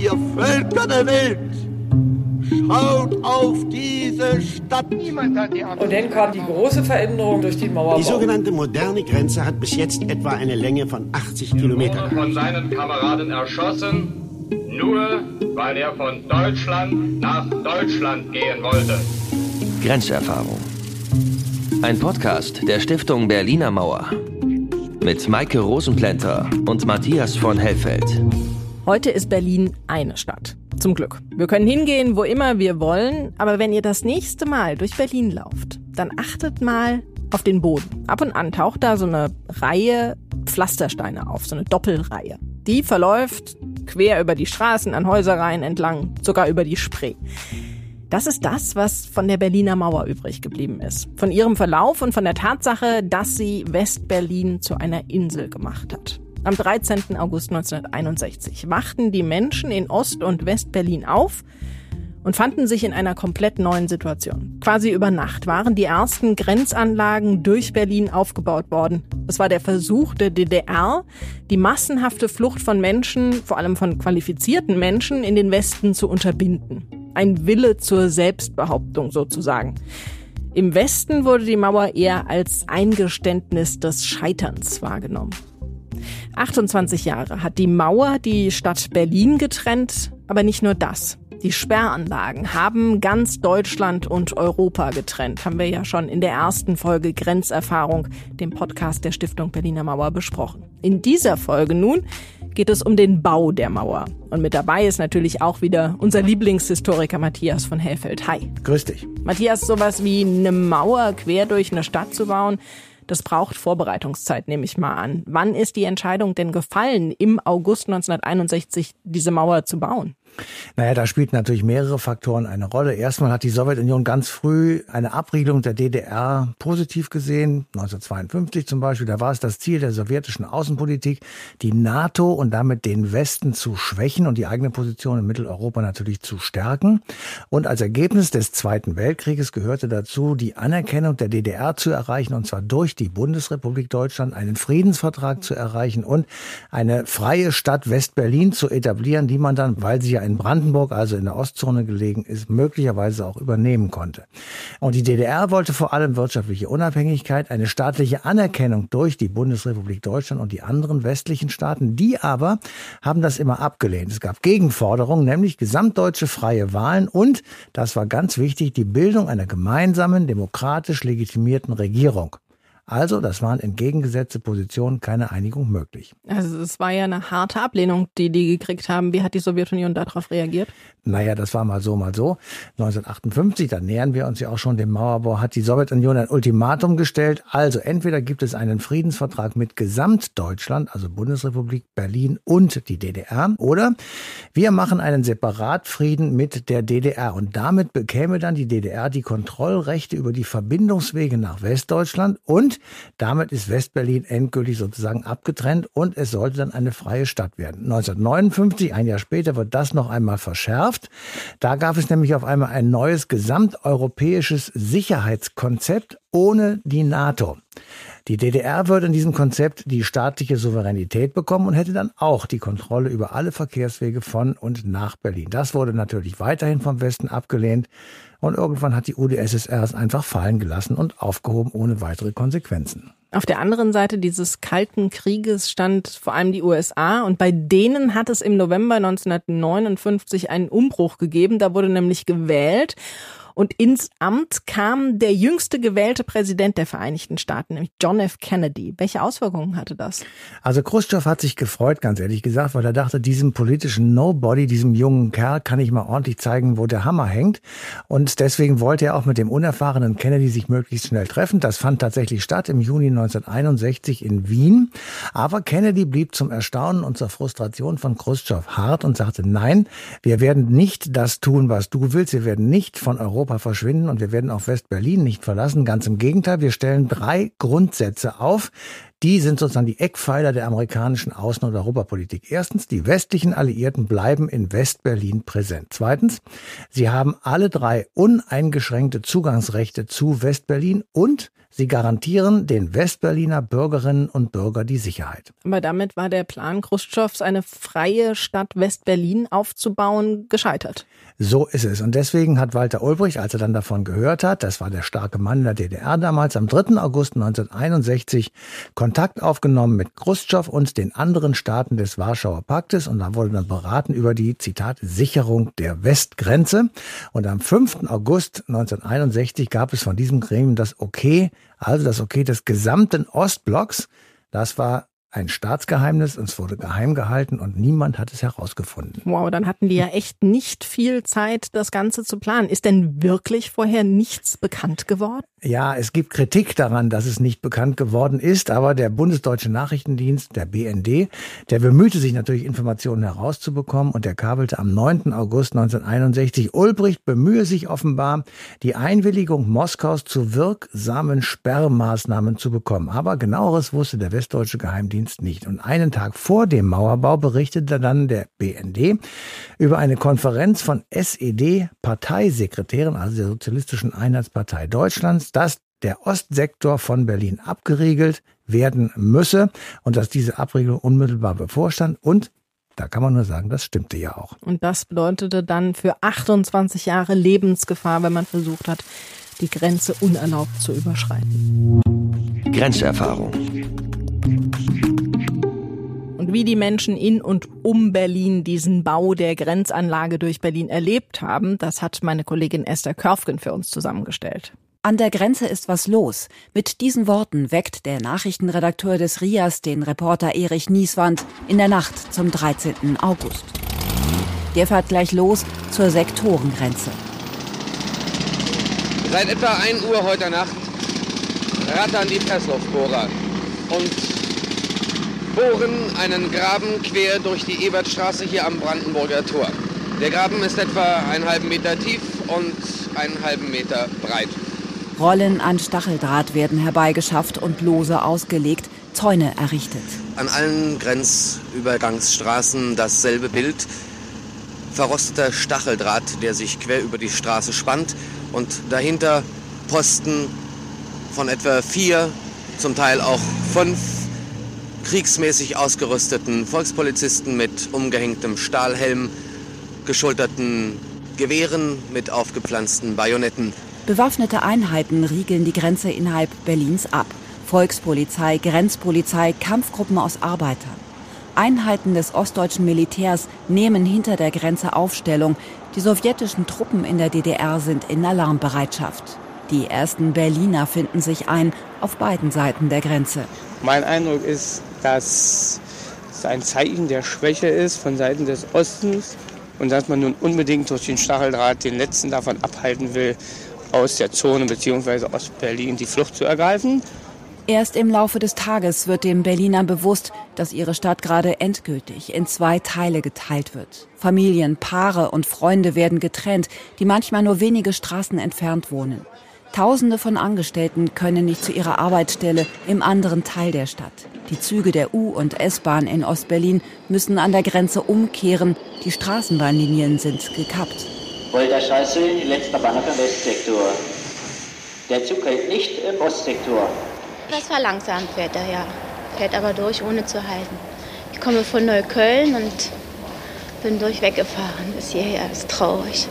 ihr Völker der Welt, schaut auf diese Stadt. Niemand hat die Antwort. Und dann kam die große Veränderung durch die Mauer. Die sogenannte moderne Grenze hat bis jetzt etwa eine Länge von 80 Kilometern. Er wurde von seinen Kameraden erschossen, nur weil er von Deutschland nach Deutschland gehen wollte. Grenzerfahrung. Ein Podcast der Stiftung Berliner Mauer. Mit Maike Rosenplänter und Matthias von Hellfeld. Heute ist Berlin eine Stadt. Zum Glück. Wir können hingehen, wo immer wir wollen. Aber wenn ihr das nächste Mal durch Berlin lauft, dann achtet mal auf den Boden. Ab und an taucht da so eine Reihe Pflastersteine auf, so eine Doppelreihe. Die verläuft quer über die Straßen, an Häuserreihen entlang, sogar über die Spree. Das ist das, was von der Berliner Mauer übrig geblieben ist. Von ihrem Verlauf und von der Tatsache, dass sie West-Berlin zu einer Insel gemacht hat. Am 13. August 1961 wachten die Menschen in Ost- und West-Berlin auf und fanden sich in einer komplett neuen Situation. Quasi über Nacht waren die ersten Grenzanlagen durch Berlin aufgebaut worden. Es war der Versuch der DDR, die massenhafte Flucht von Menschen, vor allem von qualifizierten Menschen, in den Westen zu unterbinden. Ein Wille zur Selbstbehauptung sozusagen. Im Westen wurde die Mauer eher als Eingeständnis des Scheiterns wahrgenommen. 28 Jahre hat die Mauer die Stadt Berlin getrennt, aber nicht nur das. Die Sperranlagen haben ganz Deutschland und Europa getrennt, haben wir ja schon in der ersten Folge Grenzerfahrung, dem Podcast der Stiftung Berliner Mauer, besprochen. In dieser Folge nun geht es um den Bau der Mauer. Und mit dabei ist natürlich auch wieder unser Lieblingshistoriker Matthias von Hellfeld. Hi. Grüß dich. Matthias, sowas wie eine Mauer quer durch eine Stadt zu bauen, das braucht Vorbereitungszeit, nehme ich mal an. Wann ist die Entscheidung denn gefallen, im August 1961 diese Mauer zu bauen? Naja, da spielten natürlich mehrere Faktoren eine Rolle. Erstmal hat die Sowjetunion ganz früh eine Abriegelung der DDR positiv gesehen. 1952 zum Beispiel, da war es das Ziel der sowjetischen Außenpolitik, die NATO und damit den Westen zu schwächen und die eigene Position in Mitteleuropa natürlich zu stärken. Und als Ergebnis des Zweiten Weltkrieges gehörte dazu, die Anerkennung der DDR zu erreichen, und zwar durch die Bundesrepublik Deutschland, einen Friedensvertrag zu erreichen und eine freie Stadt West-Berlin zu etablieren, die man dann, weil sie ja in Brandenburg, also in der Ostzone gelegen ist, möglicherweise auch übernehmen konnte. Und die DDR wollte vor allem wirtschaftliche Unabhängigkeit, eine staatliche Anerkennung durch die Bundesrepublik Deutschland und die anderen westlichen Staaten. Die aber haben das immer abgelehnt. Es gab Gegenforderungen, nämlich gesamtdeutsche freie Wahlen und, das war ganz wichtig, die Bildung einer gemeinsamen, demokratisch legitimierten Regierung. Also, das waren entgegengesetzte Positionen, keine Einigung möglich. Also es war ja eine harte Ablehnung, die gekriegt haben. Wie hat die Sowjetunion darauf reagiert? Naja, das war mal so, mal so. 1958, da nähern wir uns ja auch schon dem Mauerbau, hat die Sowjetunion ein Ultimatum gestellt. Also entweder gibt es einen Friedensvertrag mit Gesamtdeutschland, also Bundesrepublik, Berlin und die DDR, oder wir machen einen Separatfrieden mit der DDR. Und damit bekäme dann die DDR die Kontrollrechte über die Verbindungswege nach Westdeutschland und damit ist West-Berlin endgültig sozusagen abgetrennt und es sollte dann eine freie Stadt werden. 1959, ein Jahr später, wird das noch einmal verschärft. Da gab es nämlich auf einmal ein neues gesamteuropäisches Sicherheitskonzept ohne die NATO. Die DDR würde in diesem Konzept die staatliche Souveränität bekommen und hätte dann auch die Kontrolle über alle Verkehrswege von und nach Berlin. Das wurde natürlich weiterhin vom Westen abgelehnt und irgendwann hat die UdSSR es einfach fallen gelassen und aufgehoben ohne weitere Konsequenzen. Auf der anderen Seite dieses Kalten Krieges stand vor allem die USA und bei denen hat es im November 1959 einen Umbruch gegeben. Da wurde nämlich gewählt. Und ins Amt kam der jüngste gewählte Präsident der Vereinigten Staaten, nämlich John F. Kennedy. Welche Auswirkungen hatte das? Also Chruschtschow hat sich gefreut, ganz ehrlich gesagt, weil er dachte, diesem politischen Nobody, diesem jungen Kerl, kann ich mal ordentlich zeigen, wo der Hammer hängt. Und deswegen wollte er auch mit dem unerfahrenen Kennedy sich möglichst schnell treffen. Das fand tatsächlich statt im Juni 1961 in Wien. Aber Kennedy blieb zum Erstaunen und zur Frustration von Chruschtschow hart und sagte, nein, wir werden nicht das tun, was du willst. Wir werden nicht von Europa verschwinden und wir werden auch West-Berlin nicht verlassen. Ganz im Gegenteil, wir stellen 3 Grundsätze auf. Die sind sozusagen die Eckpfeiler der amerikanischen Außen- und Europapolitik. Erstens, die westlichen Alliierten bleiben in West-Berlin präsent. Zweitens, sie haben alle 3 uneingeschränkte Zugangsrechte zu West-Berlin und Sie garantieren den Westberliner Bürgerinnen und Bürgern die Sicherheit. Aber damit war der Plan Chruschtschows, eine freie Stadt West-Berlin aufzubauen, gescheitert. So ist es. Und deswegen hat Walter Ulbricht, als er dann davon gehört hat, das war der starke Mann in der DDR damals, am 3. August 1961 Kontakt aufgenommen mit Chruschtschow und den anderen Staaten des Warschauer Paktes. Und da wurde dann beraten über die, Zitat, Sicherung der Westgrenze. Und am 5. August 1961 gab es von diesem Gremium das Okay, also das Okay des gesamten Ostblocks. Das war ein Staatsgeheimnis und es wurde geheim gehalten und niemand hat es herausgefunden. Wow, dann hatten die ja echt nicht viel Zeit, das Ganze zu planen. Ist denn wirklich vorher nichts bekannt geworden? Ja, es gibt Kritik daran, dass es nicht bekannt geworden ist, aber der Bundesdeutsche Nachrichtendienst, der BND, der bemühte sich natürlich, Informationen herauszubekommen und der kabelte am 9. August 1961, Ulbricht bemühe sich offenbar, die Einwilligung Moskaus zu wirksamen Sperrmaßnahmen zu bekommen. Aber genaueres wusste der Westdeutsche Geheimdienst nicht. Und einen Tag vor dem Mauerbau berichtete dann der BND über eine Konferenz von SED-Parteisekretären, also der Sozialistischen Einheitspartei Deutschlands, dass der Ostsektor von Berlin abgeriegelt werden müsse und dass diese Abriegelung unmittelbar bevorstand. Und da kann man nur sagen, das stimmte ja auch. Und das bedeutete dann für 28 Jahre Lebensgefahr, wenn man versucht hat, die Grenze unerlaubt zu überschreiten. Grenzerfahrung. Und wie die Menschen in und um Berlin diesen Bau der Grenzanlage durch Berlin erlebt haben, das hat meine Kollegin Esther Körfgen für uns zusammengestellt. An der Grenze ist was los. Mit diesen Worten weckt der Nachrichtenredakteur des RIAS den Reporter Erich Nieswand in der Nacht zum 13. August. Der fährt gleich los zur Sektorengrenze. Seit etwa 1 Uhr heute Nacht rattern die Pressluftbohrer und bohren einen Graben quer durch die Ebertstraße hier am Brandenburger Tor. Der Graben ist etwa 1,5 Meter tief und 1,5 Meter breit. Rollen an Stacheldraht werden herbeigeschafft und lose ausgelegt, Zäune errichtet. An allen Grenzübergangsstraßen dasselbe Bild. Verrosteter Stacheldraht, der sich quer über die Straße spannt. Und dahinter Posten von etwa 4, zum Teil auch 5 kriegsmäßig ausgerüsteten Volkspolizisten mit umgehängtem Stahlhelm, geschulterten Gewehren mit aufgepflanzten Bajonetten. Bewaffnete Einheiten riegeln die Grenze innerhalb Berlins ab. Volkspolizei, Grenzpolizei, Kampfgruppen aus Arbeitern. Einheiten des ostdeutschen Militärs nehmen hinter der Grenze Aufstellung. Die sowjetischen Truppen in der DDR sind in Alarmbereitschaft. Die ersten Berliner finden sich ein, auf beiden Seiten der Grenze. Mein Eindruck ist, dass es ein Zeichen der Schwäche ist von Seiten des Ostens und dass man nun unbedingt durch den Stacheldraht den letzten davon abhalten will, aus der Zone bzw. aus Berlin die Flucht zu ergreifen. Erst im Laufe des Tages wird den Berlinern bewusst, dass ihre Stadt gerade endgültig in 2 Teile geteilt wird. Familien, Paare und Freunde werden getrennt, die manchmal nur wenige Straßen entfernt wohnen. Tausende von Angestellten können nicht zu ihrer Arbeitsstelle im anderen Teil der Stadt. Die Züge der U- und S-Bahn in Ostberlin müssen an der Grenze umkehren. Die Straßenbahnlinien sind gekappt. Wolderstraße, letzter Bahnhof im Westsektor. Der Zug hält nicht im Ostsektor. Das war langsam, fährt er, ja. Fährt aber durch, ohne zu halten. Ich komme von Neukölln und bin durchweggefahren bis hierher. Das ist traurig.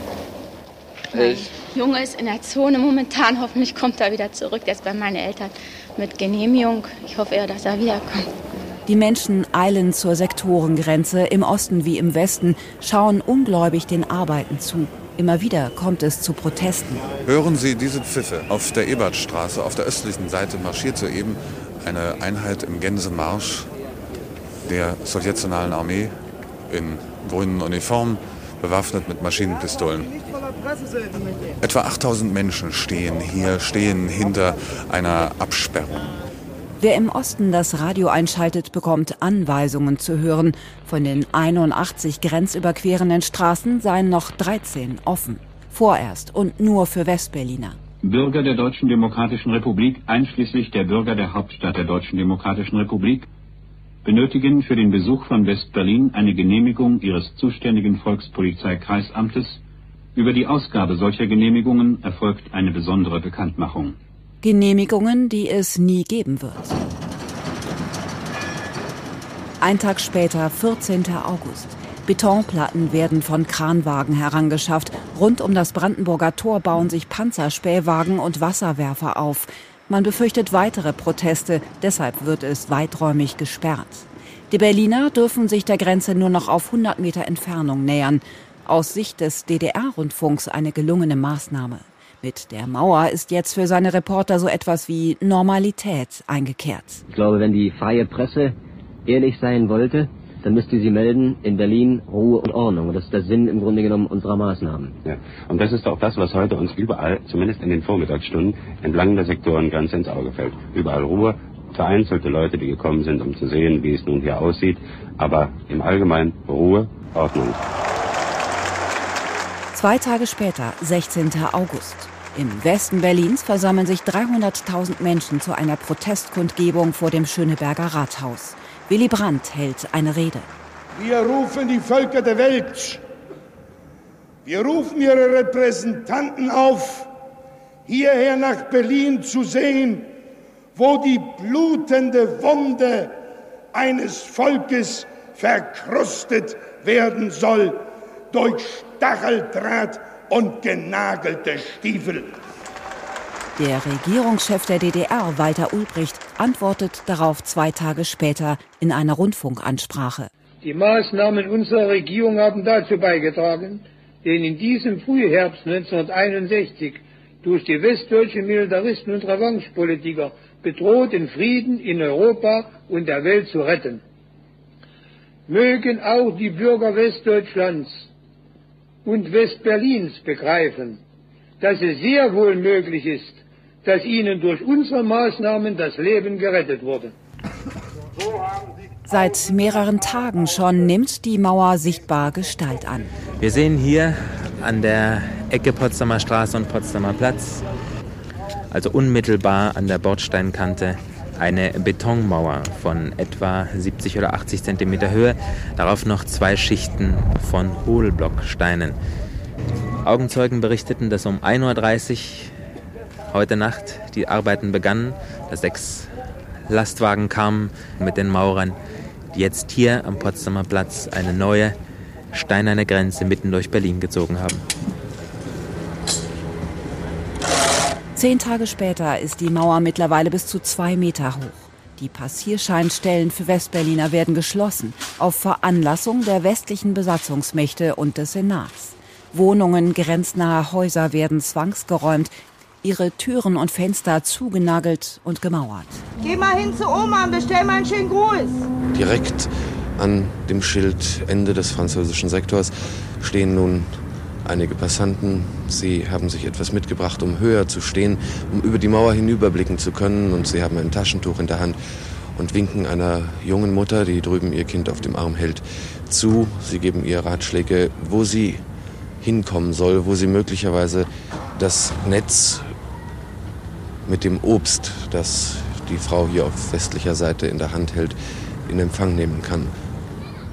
Mein Junge ist in der Zone momentan. Hoffentlich kommt er wieder zurück. Der ist bei meinen Eltern mit Genehmigung. Ich hoffe eher, dass er wiederkommt. Die Menschen eilen zur Sektorengrenze, im Osten wie im Westen, schauen ungläubig den Arbeiten zu. Immer wieder kommt es zu Protesten. Hören Sie diese Pfiffe. Auf der Ebertstraße, auf der östlichen Seite, marschiert soeben eine Einheit im Gänsemarsch der sowjetnationalen Armee in grünen Uniformen, bewaffnet mit Maschinenpistolen. Etwa 8000 Menschen stehen hinter einer Absperrung. Wer im Osten das Radio einschaltet, bekommt Anweisungen zu hören. Von den 81 grenzüberquerenden Straßen seien noch 13 offen. Vorerst und nur für Westberliner. Bürger der Deutschen Demokratischen Republik, einschließlich der Bürger der Hauptstadt der Deutschen Demokratischen Republik, benötigen für den Besuch von Westberlin eine Genehmigung ihres zuständigen Volkspolizeikreisamtes. Über die Ausgabe solcher Genehmigungen erfolgt eine besondere Bekanntmachung. Genehmigungen, die es nie geben wird. Ein Tag später, 14. August. Betonplatten werden von Kranwagen herangeschafft. Rund um das Brandenburger Tor bauen sich Panzerspähwagen und Wasserwerfer auf. Man befürchtet weitere Proteste, deshalb wird es weiträumig gesperrt. Die Berliner dürfen sich der Grenze nur noch auf 100 Meter Entfernung nähern. Aus Sicht des DDR-Rundfunks eine gelungene Maßnahme. Mit der Mauer ist jetzt für seine Reporter so etwas wie Normalität eingekehrt. Ich glaube, wenn die freie Presse ehrlich sein wollte, dann müsste sie melden, in Berlin Ruhe und Ordnung. Und das ist der Sinn im Grunde genommen unserer Maßnahmen. Ja. Und das ist auch das, was heute uns überall, zumindest in den Vormittagsstunden, entlang der Sektorengrenze ins Auge fällt. Überall Ruhe. Vereinzelte Leute, die gekommen sind, um zu sehen, wie es nun hier aussieht. Aber im Allgemeinen Ruhe, Ordnung. 2 Tage später, 16. August. Im Westen Berlins versammeln sich 300.000 Menschen zu einer Protestkundgebung vor dem Schöneberger Rathaus. Willy Brandt hält eine Rede. Wir rufen die Völker der Welt. Wir rufen ihre Repräsentanten auf, hierher nach Berlin zu sehen, wo die blutende Wunde eines Volkes verkrustet werden soll durch Stacheldraht und genagelte Stiefel. Der Regierungschef der DDR, Walter Ulbricht, antwortet darauf 2 Tage später in einer Rundfunkansprache. Die Maßnahmen unserer Regierung haben dazu beigetragen, den in diesem Frühherbst 1961 durch die westdeutschen Militaristen und Revanchepolitiker bedrohten Frieden in Europa und der Welt zu retten. Mögen auch die Bürger Westdeutschlands und Westberlins begreifen, dass es sehr wohl möglich ist, dass ihnen durch unsere Maßnahmen das Leben gerettet wurde. Seit mehreren Tagen schon nimmt die Mauer sichtbar Gestalt an. Wir sehen hier an der Ecke Potsdamer Straße und Potsdamer Platz, also unmittelbar an der Bordsteinkante, eine Betonmauer von etwa 70 oder 80 Zentimeter Höhe, darauf noch 2 Schichten von Hohlblocksteinen. Augenzeugen berichteten, dass um 1.30 Uhr heute Nacht die Arbeiten begannen, dass 6 Lastwagen kamen mit den Maurern, die jetzt hier am Potsdamer Platz eine neue steinerne Grenze mitten durch Berlin gezogen haben. 10 Tage später ist die Mauer mittlerweile bis zu 2 Meter hoch. Die Passierscheinstellen für Westberliner werden geschlossen, auf Veranlassung der westlichen Besatzungsmächte und des Senats. Wohnungen grenznaher Häuser werden zwangsgeräumt, ihre Türen und Fenster zugenagelt und gemauert. Geh mal hin zu Oma und bestell mal einen schönen Gruß. Direkt an dem Schildende des französischen Sektors stehen nun einige Passanten, sie haben sich etwas mitgebracht, um höher zu stehen, um über die Mauer hinüberblicken zu können. Und sie haben ein Taschentuch in der Hand und winken einer jungen Mutter, die drüben ihr Kind auf dem Arm hält, zu. Sie geben ihr Ratschläge, wo sie hinkommen soll, wo sie möglicherweise das Netz mit dem Obst, das die Frau hier auf westlicher Seite in der Hand hält, in Empfang nehmen kann.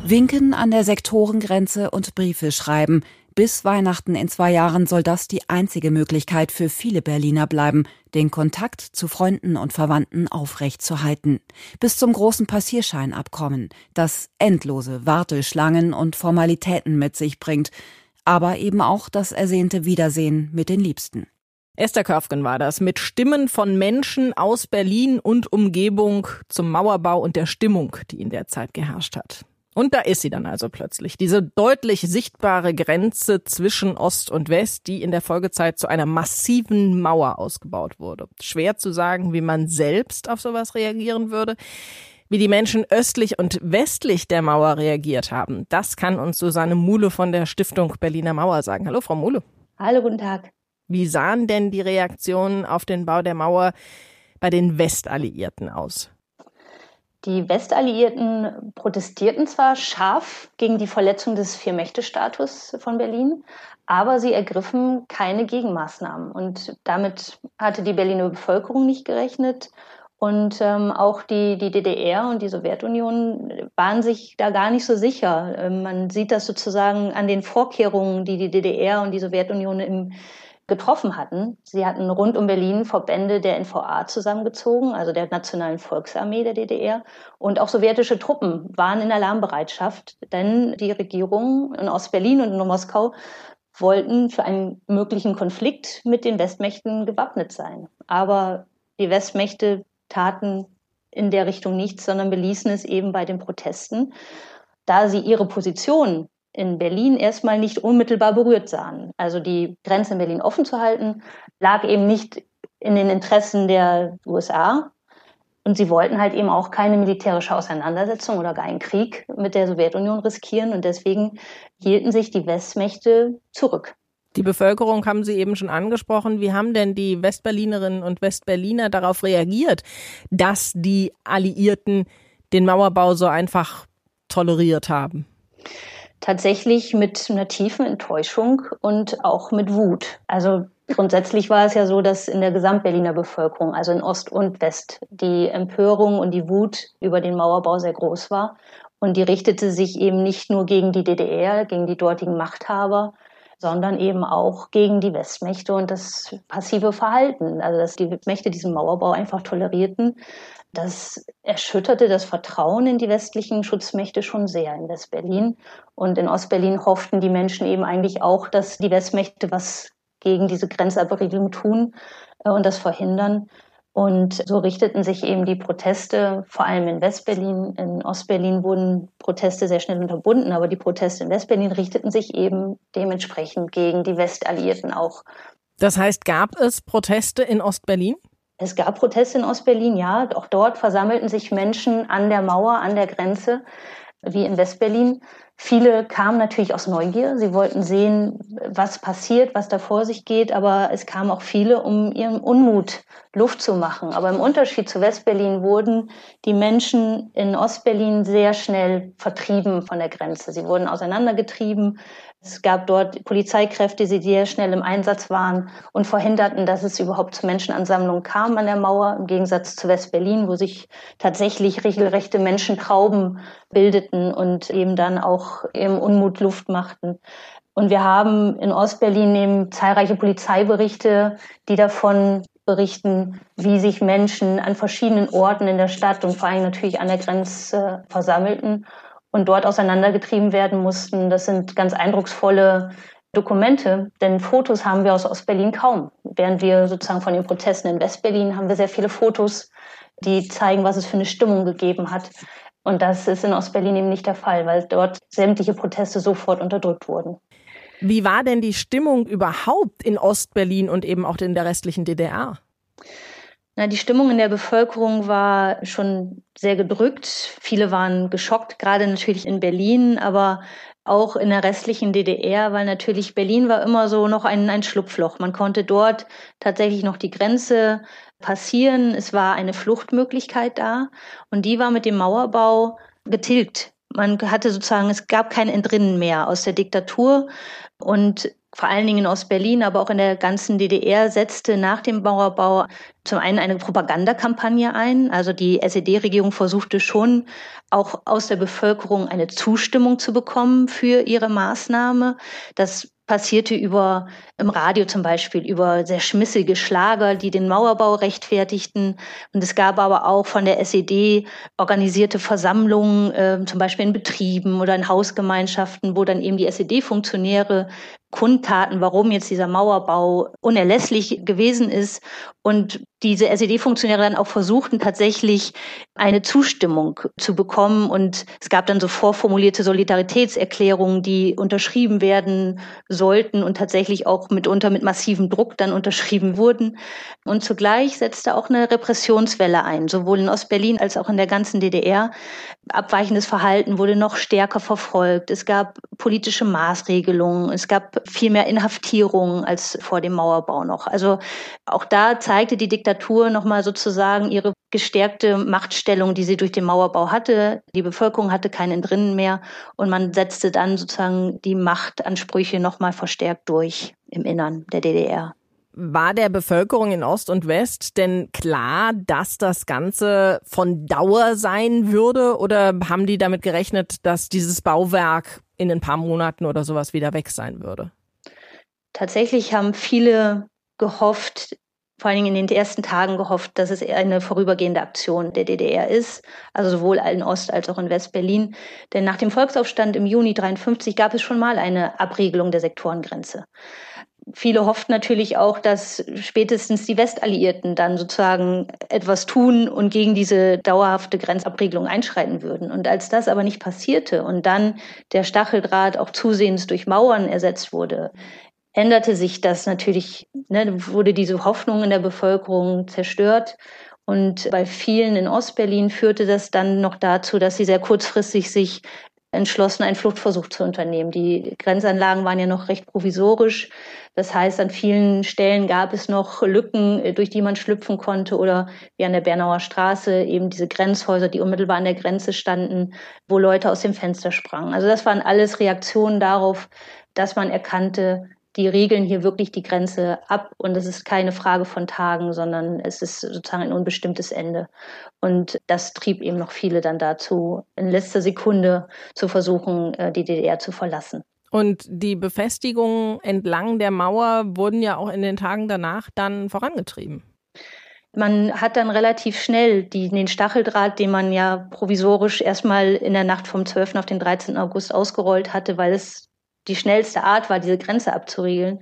Winken an der Sektorengrenze und Briefe schreiben. Bis Weihnachten in 2 Jahren soll das die einzige Möglichkeit für viele Berliner bleiben, den Kontakt zu Freunden und Verwandten aufrechtzuerhalten. Bis zum großen Passierscheinabkommen, das endlose Warteschlangen und Formalitäten mit sich bringt. Aber eben auch das ersehnte Wiedersehen mit den Liebsten. Esther Körfgen war das, mit Stimmen von Menschen aus Berlin und Umgebung zum Mauerbau und der Stimmung, die in der Zeit geherrscht hat. Und da ist sie dann also plötzlich, diese deutlich sichtbare Grenze zwischen Ost und West, die in der Folgezeit zu einer massiven Mauer ausgebaut wurde. Schwer zu sagen, wie man selbst auf sowas reagieren würde. Wie die Menschen östlich und westlich der Mauer reagiert haben, das kann uns Susanne Muhle von der Stiftung Berliner Mauer sagen. Hallo, Frau Muhle. Hallo, guten Tag. Wie sahen denn die Reaktionen auf den Bau der Mauer bei den Westalliierten aus? Die Westalliierten protestierten zwar scharf gegen die Verletzung des Vier-Mächte-Status von Berlin, aber sie ergriffen keine Gegenmaßnahmen. Und damit hatte die Berliner Bevölkerung nicht gerechnet. Und auch die DDR und die Sowjetunion waren sich da gar nicht so sicher. Man sieht das sozusagen an den Vorkehrungen, die die DDR und die Sowjetunion im getroffen hatten. Sie hatten rund um Berlin Verbände der NVA zusammengezogen, also der Nationalen Volksarmee der DDR. Und auch sowjetische Truppen waren in Alarmbereitschaft, denn die Regierungen in Ostberlin und in Moskau wollten für einen möglichen Konflikt mit den Westmächten gewappnet sein. Aber die Westmächte taten in der Richtung nichts, sondern beließen es eben bei den Protesten, da sie ihre Position in Berlin erstmal nicht unmittelbar berührt sahen. Also die Grenze in Berlin offen zu halten, lag eben nicht in den Interessen der USA. Und sie wollten halt eben auch keine militärische Auseinandersetzung oder gar einen Krieg mit der Sowjetunion riskieren. Und deswegen hielten sich die Westmächte zurück. Die Bevölkerung haben Sie eben schon angesprochen. Wie haben denn die Westberlinerinnen und Westberliner darauf reagiert, dass die Alliierten den Mauerbau so einfach toleriert haben? Tatsächlich mit einer tiefen Enttäuschung und auch mit Wut. Also grundsätzlich war es ja so, dass in der Gesamtberliner Bevölkerung, also in Ost und West, die Empörung und die Wut über den Mauerbau sehr groß war. Und die richtete sich eben nicht nur gegen die DDR, gegen die dortigen Machthaber, sondern eben auch gegen die Westmächte und das passive Verhalten. Also dass die Mächte diesen Mauerbau einfach tolerierten, das erschütterte das Vertrauen in die westlichen Schutzmächte schon sehr in West-Berlin. Und in Ost-Berlin hofften die Menschen eben eigentlich auch, dass die Westmächte was gegen diese Grenzabberiegelung tun und das verhindern. Und so richteten sich eben die Proteste, vor allem in West-Berlin. In Ost-Berlin wurden Proteste sehr schnell unterbunden, aber die Proteste in West-Berlin richteten sich eben dementsprechend gegen die Westalliierten auch. Das heißt, gab es Proteste in Ost-Berlin? Es gab Proteste in Ost-Berlin, ja. Auch dort versammelten sich Menschen an der Mauer, an der Grenze, wie in West-Berlin. Viele kamen natürlich aus Neugier. Sie wollten sehen, was passiert, was da vor sich geht. Aber es kamen auch viele, um ihrem Unmut Luft zu machen. Aber im Unterschied zu West-Berlin wurden die Menschen in Ost-Berlin sehr schnell vertrieben von der Grenze. Sie wurden auseinandergetrieben. Es gab dort Polizeikräfte, die sehr schnell im Einsatz waren und verhinderten, dass es überhaupt zu Menschenansammlungen kam an der Mauer. Im Gegensatz zu West-Berlin, wo sich tatsächlich regelrechte Menschentrauben bildeten und eben dann auch im Unmut Luft machten. Und wir haben in Ostberlin eben zahlreiche Polizeiberichte, die davon berichten, wie sich Menschen an verschiedenen Orten in der Stadt und vor allem natürlich an der Grenze versammelten und dort auseinandergetrieben werden mussten. Das sind ganz eindrucksvolle Dokumente, denn Fotos haben wir aus Ostberlin kaum. Während wir sozusagen von den Protesten in Westberlin haben wir sehr viele Fotos, die zeigen, was es für eine Stimmung gegeben hat. Und das ist in Ostberlin eben nicht der Fall, weil dort sämtliche Proteste sofort unterdrückt wurden. Wie war denn die Stimmung überhaupt in Ostberlin und eben auch in der restlichen DDR? Na, die Stimmung in der Bevölkerung war schon sehr gedrückt. Viele waren geschockt, gerade natürlich in Berlin, aber auch in der restlichen DDR, weil natürlich Berlin war immer so noch ein Schlupfloch. Man konnte dort tatsächlich noch die Grenze passieren. Es war eine Fluchtmöglichkeit da und die war mit dem Mauerbau getilgt. Man hatte sozusagen, es gab kein Entrinnen mehr aus der Diktatur und vor allen Dingen in Ostberlin, aber auch in der ganzen DDR setzte nach dem Mauerbau zum einen eine Propagandakampagne ein. Also die SED-Regierung versuchte schon auch aus der Bevölkerung eine Zustimmung zu bekommen für ihre Maßnahme. Das passierte im Radio zum Beispiel, über sehr schmissige Schlager, die den Mauerbau rechtfertigten. Und es gab aber auch von der SED organisierte Versammlungen, zum Beispiel in Betrieben oder in Hausgemeinschaften, wo dann eben die SED-Funktionäre kundtaten, warum jetzt dieser Mauerbau unerlässlich gewesen ist. Und diese SED-Funktionäre dann auch versuchten, tatsächlich eine Zustimmung zu bekommen. Und es gab dann so vorformulierte Solidaritätserklärungen, die unterschrieben werden sollten und tatsächlich auch mitunter mit massivem Druck dann unterschrieben wurden. Und zugleich setzte auch eine Repressionswelle ein, sowohl in Ostberlin als auch in der ganzen DDR. Abweichendes Verhalten wurde noch stärker verfolgt. Es gab politische Maßregelungen. Es gab viel mehr Inhaftierungen als vor dem Mauerbau noch. Also auch da zeigte die Diktatur nochmal sozusagen ihre gestärkte Machtstellung, die sie durch den Mauerbau hatte. Die Bevölkerung hatte kein Entrinnen mehr und man setzte dann sozusagen die Machtansprüche nochmal verstärkt durch im Innern der DDR. War der Bevölkerung in Ost und West denn klar, dass das Ganze von Dauer sein würde? Oder haben die damit gerechnet, dass dieses Bauwerk in ein paar Monaten oder sowas wieder weg sein würde? Tatsächlich haben viele gehofft, vor allen Dingen in den ersten Tagen gehofft, dass es eher eine vorübergehende Aktion der DDR ist, also sowohl in Ost- als auch in West-Berlin. Denn nach dem Volksaufstand im Juni 1953 gab es schon mal eine Abriegelung der Sektorengrenze. Viele hofften natürlich auch, dass spätestens die Westalliierten dann sozusagen etwas tun und gegen diese dauerhafte Grenzabriegelung einschreiten würden. Und als das aber nicht passierte und dann der Stacheldraht auch zusehends durch Mauern ersetzt wurde, änderte sich das natürlich, wurde diese Hoffnung in der Bevölkerung zerstört. Und bei vielen in Ostberlin führte das dann noch dazu, dass sie sehr kurzfristig sich entschlossen, einen Fluchtversuch zu unternehmen. Die Grenzanlagen waren ja noch recht provisorisch. Das heißt, an vielen Stellen gab es noch Lücken, durch die man schlüpfen konnte, oder wie an der Bernauer Straße eben diese Grenzhäuser, die unmittelbar an der Grenze standen, wo Leute aus dem Fenster sprangen. Also das waren alles Reaktionen darauf, dass man erkannte, die regeln hier wirklich die Grenze ab und es ist keine Frage von Tagen, sondern es ist sozusagen ein unbestimmtes Ende. Und das trieb eben noch viele dann dazu, in letzter Sekunde zu versuchen, die DDR zu verlassen. Und die Befestigungen entlang der Mauer wurden ja auch in den Tagen danach dann vorangetrieben. Man hat dann relativ schnell den Stacheldraht, den man ja provisorisch erstmal in der Nacht vom 12. auf den 13. August ausgerollt hatte, weil es die schnellste Art war, diese Grenze abzuriegeln,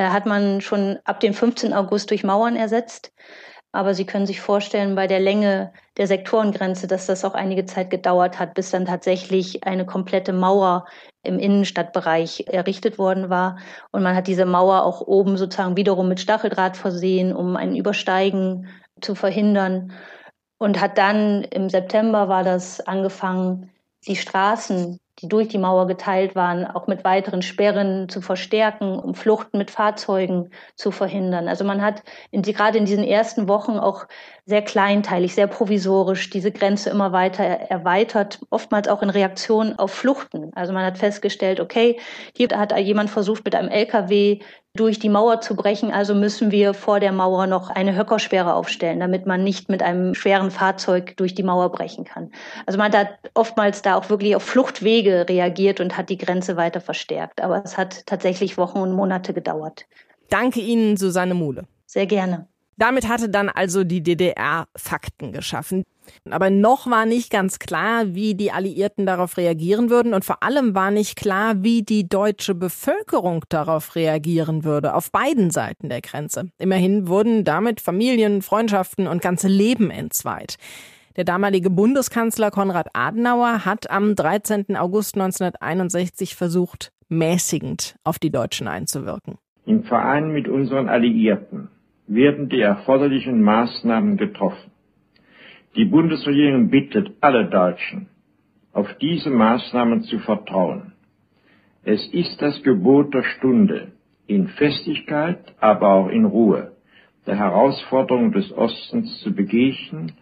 hat man schon ab dem 15. August durch Mauern ersetzt. Aber Sie können sich vorstellen, bei der Länge der Sektorengrenze, dass das auch einige Zeit gedauert hat, bis dann tatsächlich eine komplette Mauer im Innenstadtbereich errichtet worden war. Und man hat diese Mauer auch oben sozusagen wiederum mit Stacheldraht versehen, um ein Übersteigen zu verhindern. Und hat dann im September war das angefangen, die Straßen, die durch die Mauer geteilt waren, auch mit weiteren Sperren zu verstärken, um Fluchten mit Fahrzeugen zu verhindern. Also man hat gerade in diesen ersten Wochen auch sehr kleinteilig, sehr provisorisch diese Grenze immer weiter erweitert, oftmals auch in Reaktion auf Fluchten. Also man hat festgestellt, okay, hier hat jemand versucht, mit einem LKW durch die Mauer zu brechen, also müssen wir vor der Mauer noch eine Höckersperre aufstellen, damit man nicht mit einem schweren Fahrzeug durch die Mauer brechen kann. Also man hat oftmals da auch wirklich auf Fluchtwege reagiert und hat die Grenze weiter verstärkt. Aber es hat tatsächlich Wochen und Monate gedauert. Danke Ihnen, Susanne Muhle. Sehr gerne. Damit hatte dann also die DDR Fakten geschaffen. Aber noch war nicht ganz klar, wie die Alliierten darauf reagieren würden. Und vor allem war nicht klar, wie die deutsche Bevölkerung darauf reagieren würde, auf beiden Seiten der Grenze. Immerhin wurden damit Familien, Freundschaften und ganze Leben entzweit. Der damalige Bundeskanzler Konrad Adenauer hat am 13. August 1961 versucht, mäßigend auf die Deutschen einzuwirken. Im Verein mit unseren Alliierten werden die erforderlichen Maßnahmen getroffen. Die Bundesregierung bittet alle Deutschen, auf diese Maßnahmen zu vertrauen. Es ist das Gebot der Stunde, in Festigkeit, aber auch in Ruhe, der Herausforderung des Ostens zu begegnen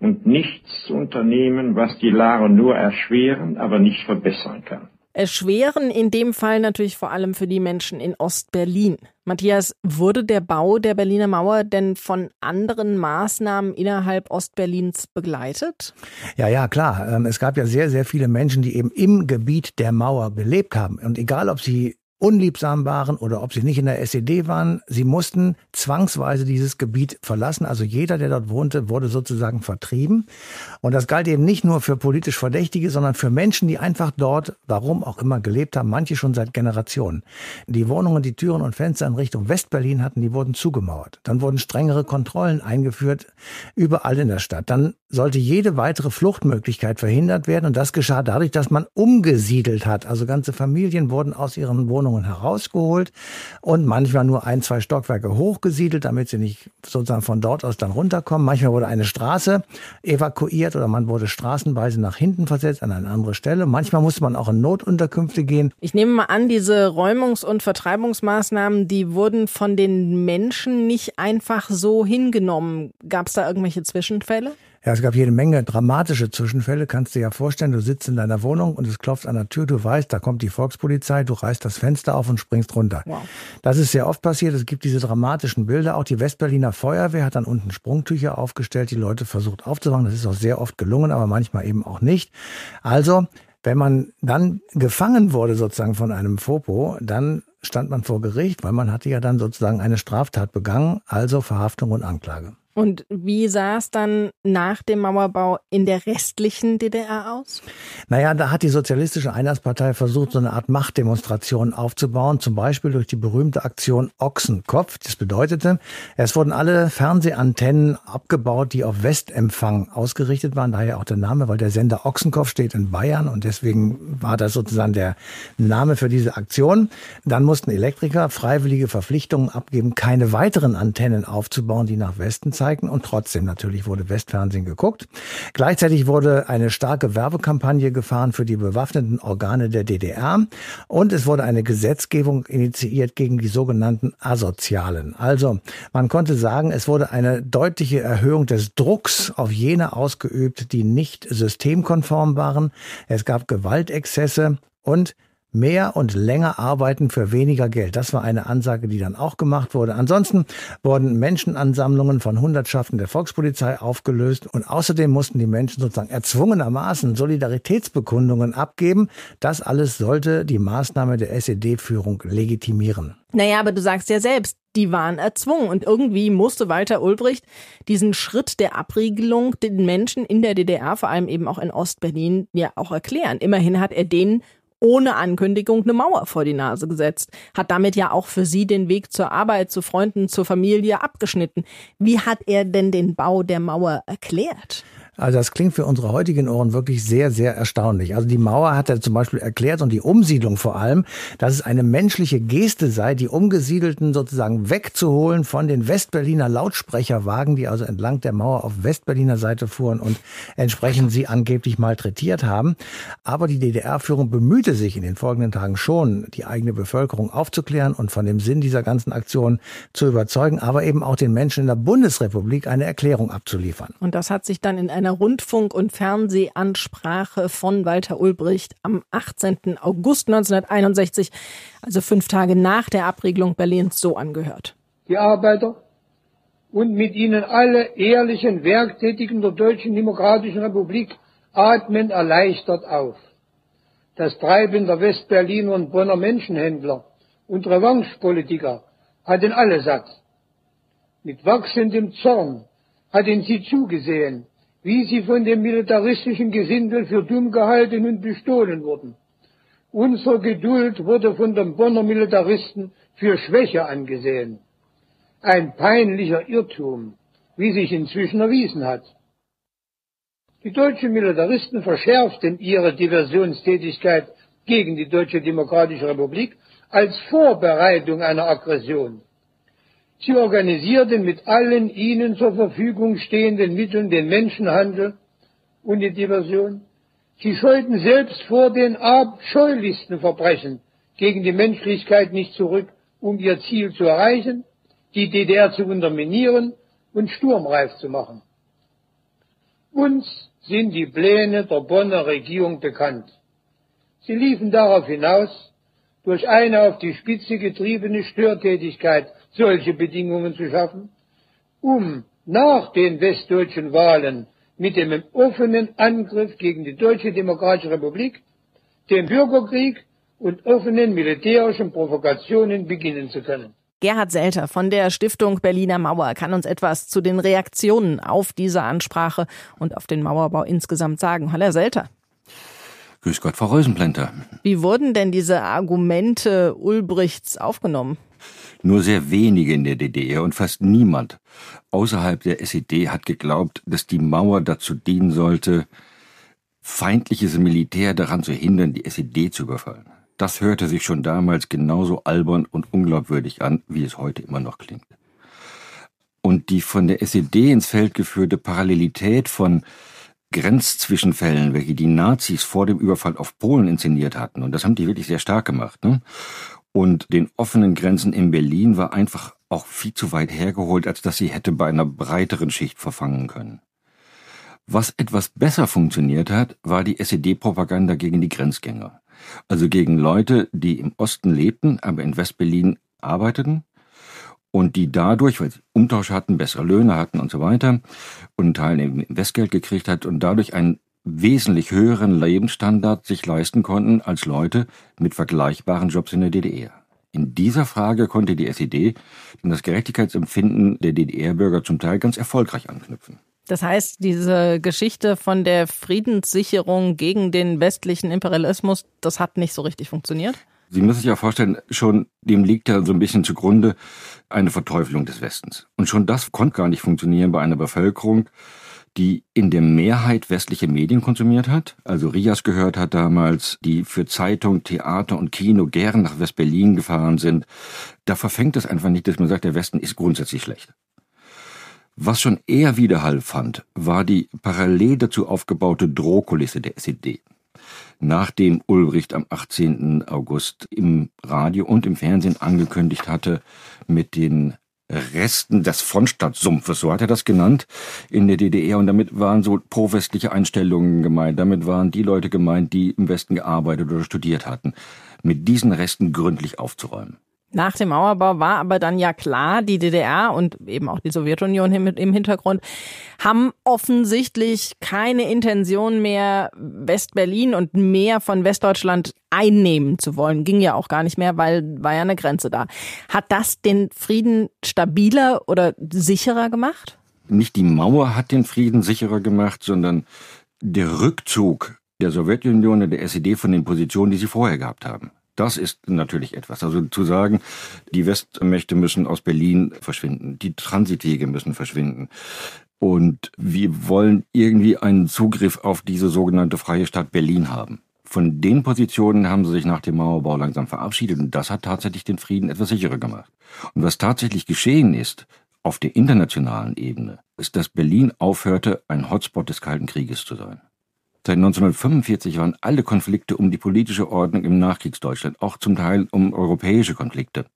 und nichts zu unternehmen, was die Lage nur erschweren, aber nicht verbessern kann. Erschweren in dem Fall natürlich vor allem für die Menschen in Ostberlin. Matthias, wurde der Bau der Berliner Mauer denn von anderen Maßnahmen innerhalb Ostberlins begleitet? Ja, klar. Es gab ja sehr, sehr viele Menschen, die eben im Gebiet der Mauer gelebt haben. Und egal, ob sie unliebsam waren oder ob sie nicht in der SED waren, sie mussten zwangsweise dieses Gebiet verlassen. Also jeder, der dort wohnte, wurde sozusagen vertrieben. Und das galt eben nicht nur für politisch Verdächtige, sondern für Menschen, die einfach dort, warum auch immer, gelebt haben, manche schon seit Generationen. Die Wohnungen, die Türen und Fenster in Richtung Westberlin hatten, die wurden zugemauert. Dann wurden strengere Kontrollen eingeführt, überall in der Stadt. Dann sollte jede weitere Fluchtmöglichkeit verhindert werden. Und das geschah dadurch, dass man umgesiedelt hat. Also ganze Familien wurden aus ihren Wohnungen herausgeholt und manchmal nur 1, 2 Stockwerke hochgesiedelt, damit sie nicht sozusagen von dort aus dann runterkommen. Manchmal wurde eine Straße evakuiert oder man wurde straßenweise nach hinten versetzt an eine andere Stelle. Manchmal musste man auch in Notunterkünfte gehen. Ich nehme mal an, diese Räumungs- und Vertreibungsmaßnahmen, die wurden von den Menschen nicht einfach so hingenommen. Gab es da irgendwelche Zwischenfälle? Ja, es gab jede Menge dramatische Zwischenfälle, kannst du dir ja vorstellen, du sitzt in deiner Wohnung und es klopft an der Tür, du weißt, da kommt die Volkspolizei, du reißt das Fenster auf und springst runter. Wow. Das ist sehr oft passiert, es gibt diese dramatischen Bilder, auch die Westberliner Feuerwehr hat dann unten Sprungtücher aufgestellt, die Leute versucht aufzuwachen, das ist auch sehr oft gelungen, aber manchmal eben auch nicht. Also, wenn man dann gefangen wurde sozusagen von einem Fopo, dann stand man vor Gericht, weil man hatte ja dann sozusagen eine Straftat begangen, also Verhaftung und Anklage. Und wie sah es dann nach dem Mauerbau in der restlichen DDR aus? Naja, da hat die Sozialistische Einheitspartei versucht, so eine Art Machtdemonstration aufzubauen, zum Beispiel durch die berühmte Aktion Ochsenkopf. Das bedeutete, es wurden alle Fernsehantennen abgebaut, die auf Westempfang ausgerichtet waren, daher auch der Name, weil der Sender Ochsenkopf steht in Bayern und deswegen war das sozusagen der Name für diese Aktion. Dann mussten Elektriker freiwillige Verpflichtungen abgeben, keine weiteren Antennen aufzubauen, die nach Westen zeigen. Und trotzdem natürlich wurde Westfernsehen geguckt. Gleichzeitig wurde eine starke Werbekampagne gefahren für die bewaffneten Organe der DDR. Und es wurde eine Gesetzgebung initiiert gegen die sogenannten Asozialen. Also man konnte sagen, es wurde eine deutliche Erhöhung des Drucks auf jene ausgeübt, die nicht systemkonform waren. Es gab Gewaltexzesse und mehr und länger arbeiten für weniger Geld. Das war eine Ansage, die dann auch gemacht wurde. Ansonsten wurden Menschenansammlungen von Hundertschaften der Volkspolizei aufgelöst. Und außerdem mussten die Menschen sozusagen erzwungenermaßen Solidaritätsbekundungen abgeben. Das alles sollte die Maßnahme der SED-Führung legitimieren. Naja, aber du sagst ja selbst, die waren erzwungen. Und irgendwie musste Walter Ulbricht diesen Schritt der Abriegelung den Menschen in der DDR, vor allem eben auch in Ostberlin, ja auch erklären. Immerhin hat er denen ohne Ankündigung eine Mauer vor die Nase gesetzt, hat damit ja auch für sie den Weg zur Arbeit, zu Freunden, zur Familie abgeschnitten. Wie hat er denn den Bau der Mauer erklärt? Also das klingt für unsere heutigen Ohren wirklich sehr, sehr erstaunlich. Also die Mauer hat er zum Beispiel erklärt und die Umsiedlung vor allem, dass es eine menschliche Geste sei, die Umgesiedelten sozusagen wegzuholen von den Westberliner Lautsprecherwagen, die also entlang der Mauer auf Westberliner Seite fuhren und entsprechend sie angeblich malträtiert haben. Aber die DDR-Führung bemühte sich in den folgenden Tagen schon, die eigene Bevölkerung aufzuklären und von dem Sinn dieser ganzen Aktion zu überzeugen, aber eben auch den Menschen in der Bundesrepublik eine Erklärung abzuliefern. Und das hat sich dann in einer Rundfunk- und Fernsehansprache von Walter Ulbricht am 18. August 1961, also 5 Tage nach der Abriegelung Berlins, so angehört. Die Arbeiter und mit ihnen alle ehrlichen Werktätigen der Deutschen Demokratischen Republik atmen erleichtert auf. Das Treiben der Westberliner und Bonner Menschenhändler und Revanchepolitiker hatten alle satt. Mit wachsendem Zorn hatten sie zugesehen, wie sie von dem militaristischen Gesindel für dumm gehalten und bestohlen wurden. Unsere Geduld wurde von den Bonner Militaristen für Schwäche angesehen. Ein peinlicher Irrtum, wie sich inzwischen erwiesen hat. Die deutschen Militaristen verschärften ihre Diversionstätigkeit gegen die Deutsche Demokratische Republik als Vorbereitung einer Aggression. Sie organisierten mit allen ihnen zur Verfügung stehenden Mitteln den Menschenhandel und die Diversion. Sie scheuten selbst vor den abscheulichsten Verbrechen gegen die Menschlichkeit nicht zurück, um ihr Ziel zu erreichen, die DDR zu unterminieren und sturmreif zu machen. Uns sind die Pläne der Bonner Regierung bekannt. Sie liefen darauf hinaus, durch eine auf die Spitze getriebene Störtätigkeit solche Bedingungen zu schaffen, um nach den westdeutschen Wahlen mit dem offenen Angriff gegen die Deutsche Demokratische Republik, dem Bürgerkrieg und offenen militärischen Provokationen beginnen zu können. Gerhard Selter von der Stiftung Berliner Mauer kann uns etwas zu den Reaktionen auf diese Ansprache und auf den Mauerbau insgesamt sagen. Hallo, Herr Selter. Grüß Gott, Frau Rosenplänter. Wie wurden denn diese Argumente Ulbrichts aufgenommen? Nur sehr wenige in der DDR und fast niemand außerhalb der SED hat geglaubt, dass die Mauer dazu dienen sollte, feindliches Militär daran zu hindern, die SED zu überfallen. Das hörte sich schon damals genauso albern und unglaubwürdig an, wie es heute immer noch klingt. Und die von der SED ins Feld geführte Parallelität von Grenzzwischenfällen, welche die Nazis vor dem Überfall auf Polen inszeniert hatten. Und das haben die wirklich sehr stark gemacht. Ne? Und den offenen Grenzen in Berlin war einfach auch viel zu weit hergeholt, als dass sie hätte bei einer breiteren Schicht verfangen können. Was etwas besser funktioniert hat, war die SED-Propaganda gegen die Grenzgänger. Also gegen Leute, die im Osten lebten, aber in Westberlin arbeiteten. Und die dadurch, weil sie Umtausch hatten, bessere Löhne hatten und so weiter und einen Teil eben Westgeld gekriegt hat und dadurch einen wesentlich höheren Lebensstandard sich leisten konnten als Leute mit vergleichbaren Jobs in der DDR. In dieser Frage konnte die SED an das Gerechtigkeitsempfinden der DDR-Bürger zum Teil ganz erfolgreich anknüpfen. Das heißt, diese Geschichte von der Friedenssicherung gegen den westlichen Imperialismus, das hat nicht so richtig funktioniert? Sie müssen sich ja vorstellen, schon dem liegt ja so ein bisschen zugrunde eine Verteufelung des Westens. Und schon das konnte gar nicht funktionieren bei einer Bevölkerung, die in der Mehrheit westliche Medien konsumiert hat. Also RIAS gehört hat damals, die für Zeitung, Theater und Kino gern nach West-Berlin gefahren sind. Da verfängt es einfach nicht, dass man sagt, der Westen ist grundsätzlich schlecht. Was schon eher Widerhall fand, war die parallel dazu aufgebaute Drohkulisse der SED. Nachdem Ulbricht am 18. August im Radio und im Fernsehen angekündigt hatte, mit den Resten des Frontstadtsumpfes, so hat er das genannt, in der DDR. Und damit waren so pro-westliche Einstellungen gemeint. Damit waren die Leute gemeint, die im Westen gearbeitet oder studiert hatten. Mit diesen Resten gründlich aufzuräumen. Nach dem Mauerbau war aber dann ja klar, die DDR und eben auch die Sowjetunion im Hintergrund haben offensichtlich keine Intention mehr, West-Berlin und mehr von Westdeutschland einnehmen zu wollen. Ging ja auch gar nicht mehr, weil war ja eine Grenze da. Hat das den Frieden stabiler oder sicherer gemacht? Nicht die Mauer hat den Frieden sicherer gemacht, sondern der Rückzug der Sowjetunion und der SED von den Positionen, die sie vorher gehabt haben. Das ist natürlich etwas. Also zu sagen, die Westmächte müssen aus Berlin verschwinden, die Transitwege müssen verschwinden und wir wollen irgendwie einen Zugriff auf diese sogenannte freie Stadt Berlin haben. Von den Positionen haben sie sich nach dem Mauerbau langsam verabschiedet und das hat tatsächlich den Frieden etwas sicherer gemacht. Und was tatsächlich geschehen ist auf der internationalen Ebene, ist, dass Berlin aufhörte, ein Hotspot des Kalten Krieges zu sein. Seit 1945 waren alle Konflikte um die politische Ordnung im Nachkriegsdeutschland, auch zum Teil um europäische Konflikte,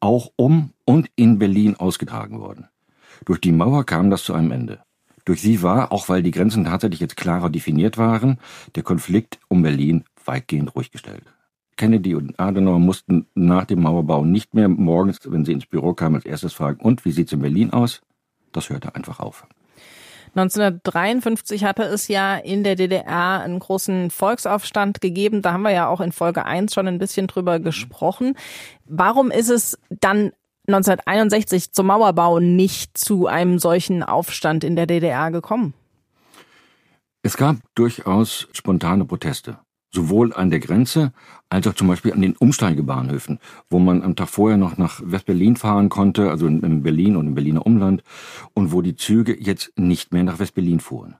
auch um und in Berlin ausgetragen worden. Durch die Mauer kam das zu einem Ende. Durch sie war, auch weil die Grenzen tatsächlich jetzt klarer definiert waren, der Konflikt um Berlin weitgehend ruhig gestellt. Kennedy und Adenauer mussten nach dem Mauerbau nicht mehr morgens, wenn sie ins Büro kamen, als erstes fragen, und wie sieht's in Berlin aus? Das hörte einfach auf. 1953 hatte es ja in der DDR einen großen Volksaufstand gegeben. Da haben wir ja auch in Folge 1 schon ein bisschen drüber gesprochen. Warum ist es dann 1961 zum Mauerbau nicht zu einem solchen Aufstand in der DDR gekommen? Es gab durchaus spontane Proteste. Sowohl an der Grenze als auch zum Beispiel an den Umsteigebahnhöfen, wo man am Tag vorher noch nach West-Berlin fahren konnte, also in Berlin und im Berliner Umland, und wo die Züge jetzt nicht mehr nach West-Berlin fuhren.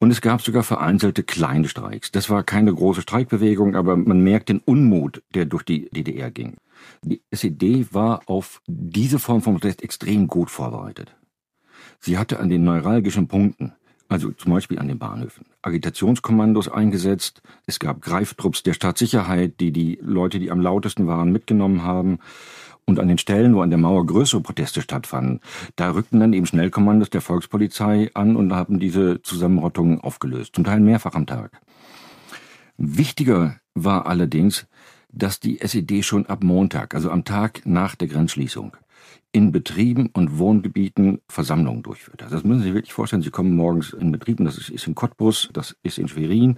Und es gab sogar vereinzelte kleine Streiks. Das war keine große Streikbewegung, aber man merkt den Unmut, der durch die DDR ging. Die SED war auf diese Form von Protest extrem gut vorbereitet. Sie hatte an den neuralgischen Punkten, also zum Beispiel an den Bahnhöfen, Agitationskommandos eingesetzt. Es gab Greiftrupps der Staatssicherheit, die die Leute, die am lautesten waren, mitgenommen haben. Und an den Stellen, wo an der Mauer größere Proteste stattfanden, da rückten dann eben Schnellkommandos der Volkspolizei an und haben diese Zusammenrottungen aufgelöst, zum Teil mehrfach am Tag. Wichtiger war allerdings, dass die SED schon ab Montag, also am Tag nach der Grenzschließung, in Betrieben und Wohngebieten Versammlungen durchführt. Also das müssen Sie sich wirklich vorstellen. Sie kommen morgens in Betrieben, das ist in Cottbus, das ist in Schwerin,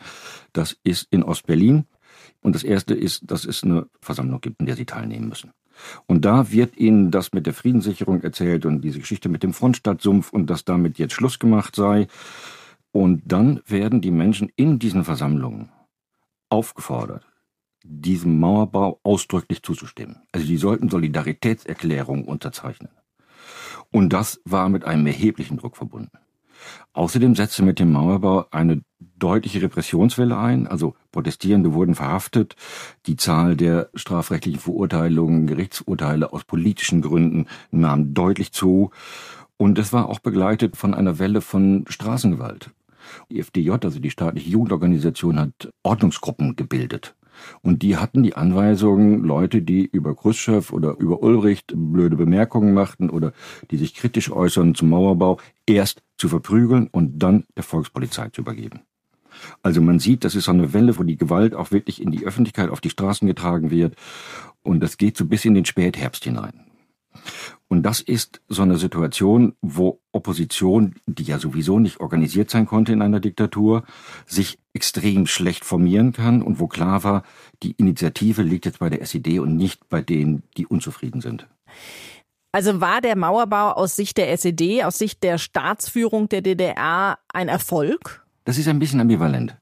das ist in Ostberlin. Und das Erste ist, dass es eine Versammlung gibt, in der Sie teilnehmen müssen. Und da wird Ihnen das mit der Friedenssicherung erzählt und diese Geschichte mit dem Frontstadtsumpf und dass damit jetzt Schluss gemacht sei. Und dann werden die Menschen in diesen Versammlungen aufgefordert, diesem Mauerbau ausdrücklich zuzustimmen. Also die sollten Solidaritätserklärungen unterzeichnen. Und das war mit einem erheblichen Druck verbunden. Außerdem setzte mit dem Mauerbau eine deutliche Repressionswelle ein. Also Protestierende wurden verhaftet. Die Zahl der strafrechtlichen Verurteilungen, Gerichtsurteile aus politischen Gründen nahm deutlich zu. Und es war auch begleitet von einer Welle von Straßengewalt. Die FDJ, also die staatliche Jugendorganisation, hat Ordnungsgruppen gebildet. Und die hatten die Anweisungen, Leute, die über Chruschtschow oder über Ulbricht blöde Bemerkungen machten oder die sich kritisch äußern zum Mauerbau, erst zu verprügeln und dann der Volkspolizei zu übergeben. Also man sieht, das ist so eine Welle, wo die Gewalt auch wirklich in die Öffentlichkeit auf die Straßen getragen wird. Und das geht so bis in den Spätherbst hinein. Und das ist so eine Situation, wo Opposition, die ja sowieso nicht organisiert sein konnte in einer Diktatur, sich extrem schlecht formieren kann und wo klar war, die Initiative liegt jetzt bei der SED und nicht bei denen, die unzufrieden sind. Also war der Mauerbau aus Sicht der SED, aus Sicht der Staatsführung der DDR ein Erfolg? Das ist ein bisschen ambivalent.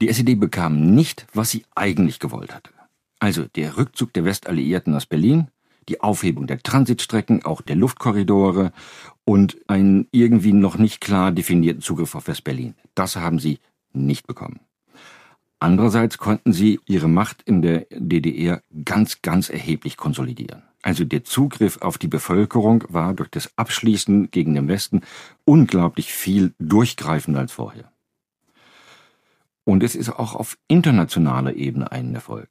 Die SED bekam nicht, was sie eigentlich gewollt hatte. Also der Rückzug der Westalliierten aus Berlin, die Aufhebung der Transitstrecken, auch der Luftkorridore und einen irgendwie noch nicht klar definierten Zugriff auf West-Berlin. Das haben sie nicht bekommen. Andererseits konnten sie ihre Macht in der DDR ganz, ganz erheblich konsolidieren. Also der Zugriff auf die Bevölkerung war durch das Abschließen gegen den Westen unglaublich viel durchgreifender als vorher. Und es ist auch auf internationaler Ebene ein Erfolg.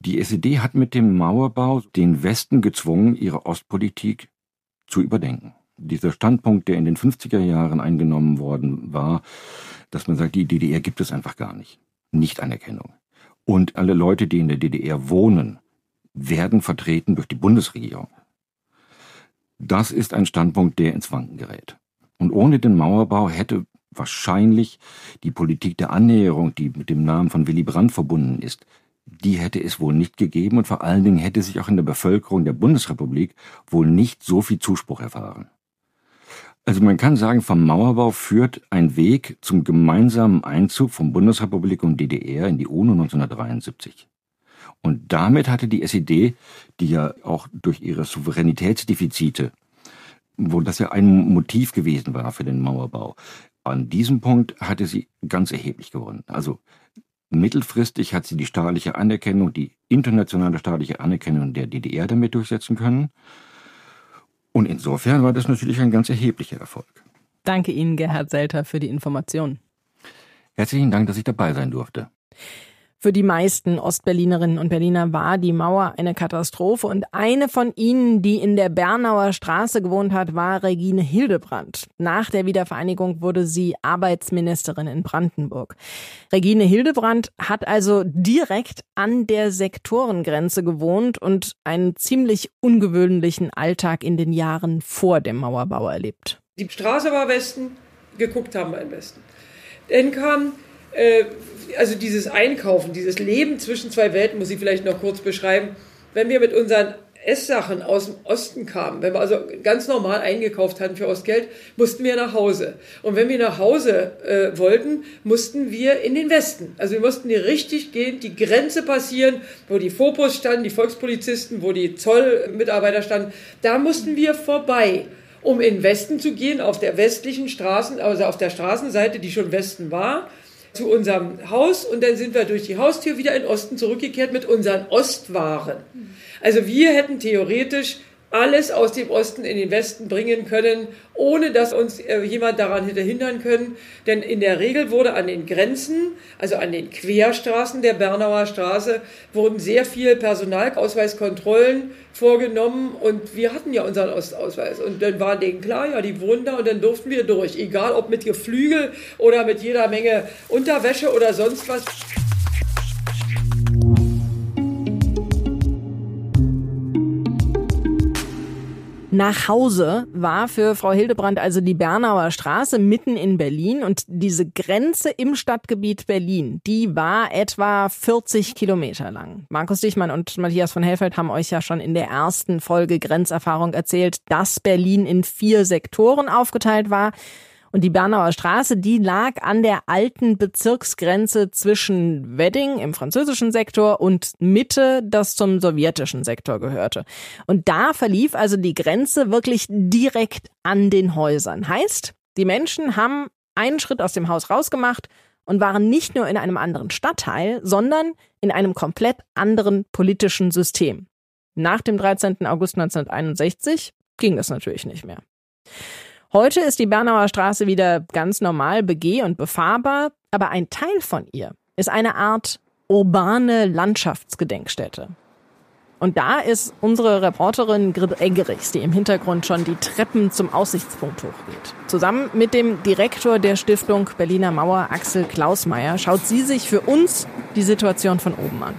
Die SED hat mit dem Mauerbau den Westen gezwungen, ihre Ostpolitik zu überdenken. Dieser Standpunkt, der in den 50er Jahren eingenommen worden war, dass man sagt, die DDR gibt es einfach gar nicht. Nichtanerkennung. Und alle Leute, die in der DDR wohnen, werden vertreten durch die Bundesregierung. Das ist ein Standpunkt, der ins Wanken gerät. Und ohne den Mauerbau hätte wahrscheinlich die Politik der Annäherung, die mit dem Namen von Willy Brandt verbunden ist, die hätte es wohl nicht gegeben und vor allen Dingen hätte sich auch in der Bevölkerung der Bundesrepublik wohl nicht so viel Zuspruch erfahren. Also man kann sagen, vom Mauerbau führt ein Weg zum gemeinsamen Einzug von Bundesrepublik und DDR in die UNO 1973. Und damit hatte die SED, die ja auch durch ihre Souveränitätsdefizite, wo das ja ein Motiv gewesen war für den Mauerbau, an diesem Punkt hatte sie ganz erheblich gewonnen. Also mittelfristig hat sie die staatliche Anerkennung, die internationale staatliche Anerkennung der DDR damit durchsetzen können. Und insofern war das natürlich ein ganz erheblicher Erfolg. Danke Ihnen, Gerhard Selter, für die Information. Herzlichen Dank, dass ich dabei sein durfte. Für die meisten Ostberlinerinnen und Berliner war die Mauer eine Katastrophe. Und eine von ihnen, die in der Bernauer Straße gewohnt hat, war Regine Hildebrandt. Nach der Wiedervereinigung wurde sie Arbeitsministerin in Brandenburg. Regine Hildebrandt hat also direkt an der Sektorengrenze gewohnt und einen ziemlich ungewöhnlichen Alltag in den Jahren vor dem Mauerbau erlebt. Die Straße war Westen, geguckt haben wir im Westen. Dann kam also dieses Einkaufen, dieses Leben zwischen zwei Welten, muss ich vielleicht noch kurz beschreiben. Wenn wir mit unseren Esssachen aus dem Osten kamen, wenn wir also ganz normal eingekauft hatten für Ostgeld, mussten wir nach Hause. Und wenn wir nach Hause wollten, mussten wir in den Westen. Also wir mussten hier richtig gehen, die Grenze passieren, wo die Fopos standen, die Volkspolizisten, wo die Zollmitarbeiter standen. Da mussten wir vorbei, um in den Westen zu gehen, auf der westlichen Straßen, also auf der Straßenseite, die schon Westen war, zu unserem Haus, und dann sind wir durch die Haustür wieder in den Osten zurückgekehrt mit unseren Ostwaren. Also wir hätten theoretisch alles aus dem Osten in den Westen bringen können, ohne dass uns jemand daran hätte hindern können. Denn in der Regel wurde an den Grenzen, also an den Querstraßen der Bernauer Straße, wurden sehr viel Personalausweiskontrollen vorgenommen. Und wir hatten ja unseren Ostausweis. Und dann war denen klar, ja, die wohnen da, und dann durften wir durch. Egal ob mit Geflügel oder mit jeder Menge Unterwäsche oder sonst was. Nach Hause war für Frau Hildebrandt also die Bernauer Straße mitten in Berlin, und diese Grenze im Stadtgebiet Berlin, die war etwa 40 Kilometer lang. Markus Dichmann und Matthias von Hellfeld haben euch ja schon in der ersten Folge Grenzerfahrung erzählt, dass Berlin in 4 Sektoren aufgeteilt war. Und die Bernauer Straße, die lag an der alten Bezirksgrenze zwischen Wedding im französischen Sektor und Mitte, das zum sowjetischen Sektor gehörte. Und da verlief also die Grenze wirklich direkt an den Häusern. Heißt, die Menschen haben einen Schritt aus dem Haus rausgemacht und waren nicht nur in einem anderen Stadtteil, sondern in einem komplett anderen politischen System. Nach dem 13. August 1961 ging das natürlich nicht mehr. Heute ist die Bernauer Straße wieder ganz normal begeh- und befahrbar, aber ein Teil von ihr ist eine Art urbane Landschaftsgedenkstätte. Und da ist unsere Reporterin Grit Eggerichs, die im Hintergrund schon die Treppen zum Aussichtspunkt hochgeht. Zusammen mit dem Direktor der Stiftung Berliner Mauer, Axel Klausmeier, schaut sie sich für uns die Situation von oben an.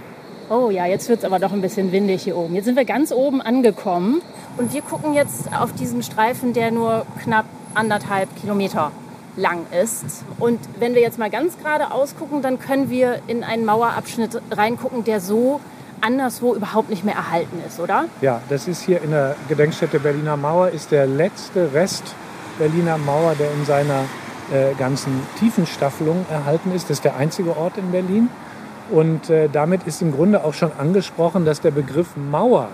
Oh ja, jetzt wird es aber doch ein bisschen windig hier oben. Jetzt sind wir ganz oben angekommen. Und wir gucken jetzt auf diesen Streifen, der nur knapp 1,5 Kilometer lang ist. Und wenn wir jetzt mal ganz gerade ausgucken, dann können wir in einen Mauerabschnitt reingucken, der so anderswo überhaupt nicht mehr erhalten ist, oder? Ja, das ist hier in der Gedenkstätte Berliner Mauer, ist der letzte Rest Berliner Mauer, der in seiner ganzen Tiefenstaffelung erhalten ist. Das ist der einzige Ort in Berlin. Und damit ist im Grunde auch schon angesprochen, dass der Begriff Mauer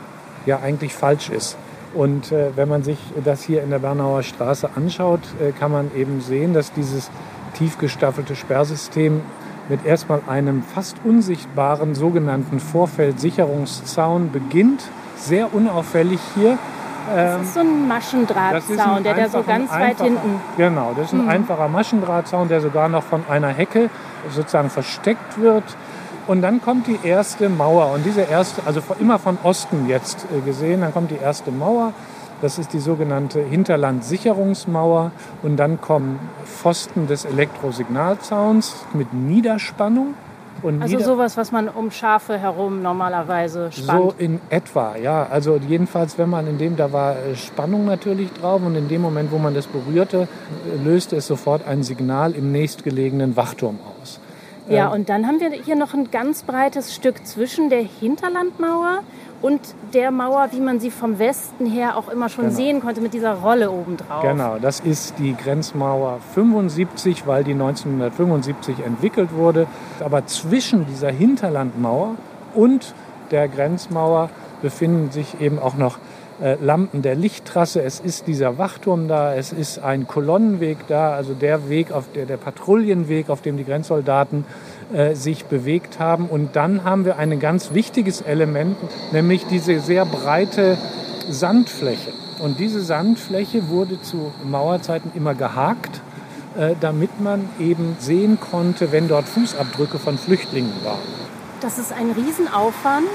ja eigentlich falsch ist. Und wenn man sich das hier in der Bernauer Straße anschaut, kann man eben sehen, dass dieses tief gestaffelte Sperrsystem mit erstmal einem fast unsichtbaren sogenannten Vorfeldsicherungszaun beginnt. Sehr unauffällig hier. Das ist so ein Maschendrahtzaun, der so ganz weit hinten... Genau, das ist ein einfacher Maschendrahtzaun, der sogar noch von einer Hecke sozusagen versteckt wird. Und dann kommt die erste Mauer. Und diese erste, also immer von Osten jetzt gesehen, dann kommt die erste Mauer. Das ist die sogenannte Hinterlandsicherungsmauer. Und dann kommen Pfosten des Elektrosignalzauns mit Niederspannung. Und also sowas, was man um Schafe herum normalerweise spannt? So in etwa, ja. Also jedenfalls, wenn man in dem, da war Spannung natürlich drauf und in dem Moment, wo man das berührte, löste es sofort ein Signal im nächstgelegenen Wachturm aus. Ja, und dann haben wir hier noch ein ganz breites Stück zwischen der Hinterlandmauer und der Mauer, wie man sie vom Westen her auch immer schon sehen konnte, mit dieser Rolle obendrauf. Genau, das ist die Grenzmauer 75, weil die 1975 entwickelt wurde. Aber zwischen dieser Hinterlandmauer und der Grenzmauer befinden sich eben auch noch Lampen der Lichttrasse. Es ist dieser Wachturm da, es ist ein Kolonnenweg da, also der Weg, der Patrouillenweg, auf dem die Grenzsoldaten sich bewegt haben. Und dann haben wir ein ganz wichtiges Element, nämlich diese sehr breite Sandfläche. Und diese Sandfläche wurde zu Mauerzeiten immer gehakt, damit man eben sehen konnte, wenn dort Fußabdrücke von Flüchtlingen waren. Das ist ein Riesenaufwand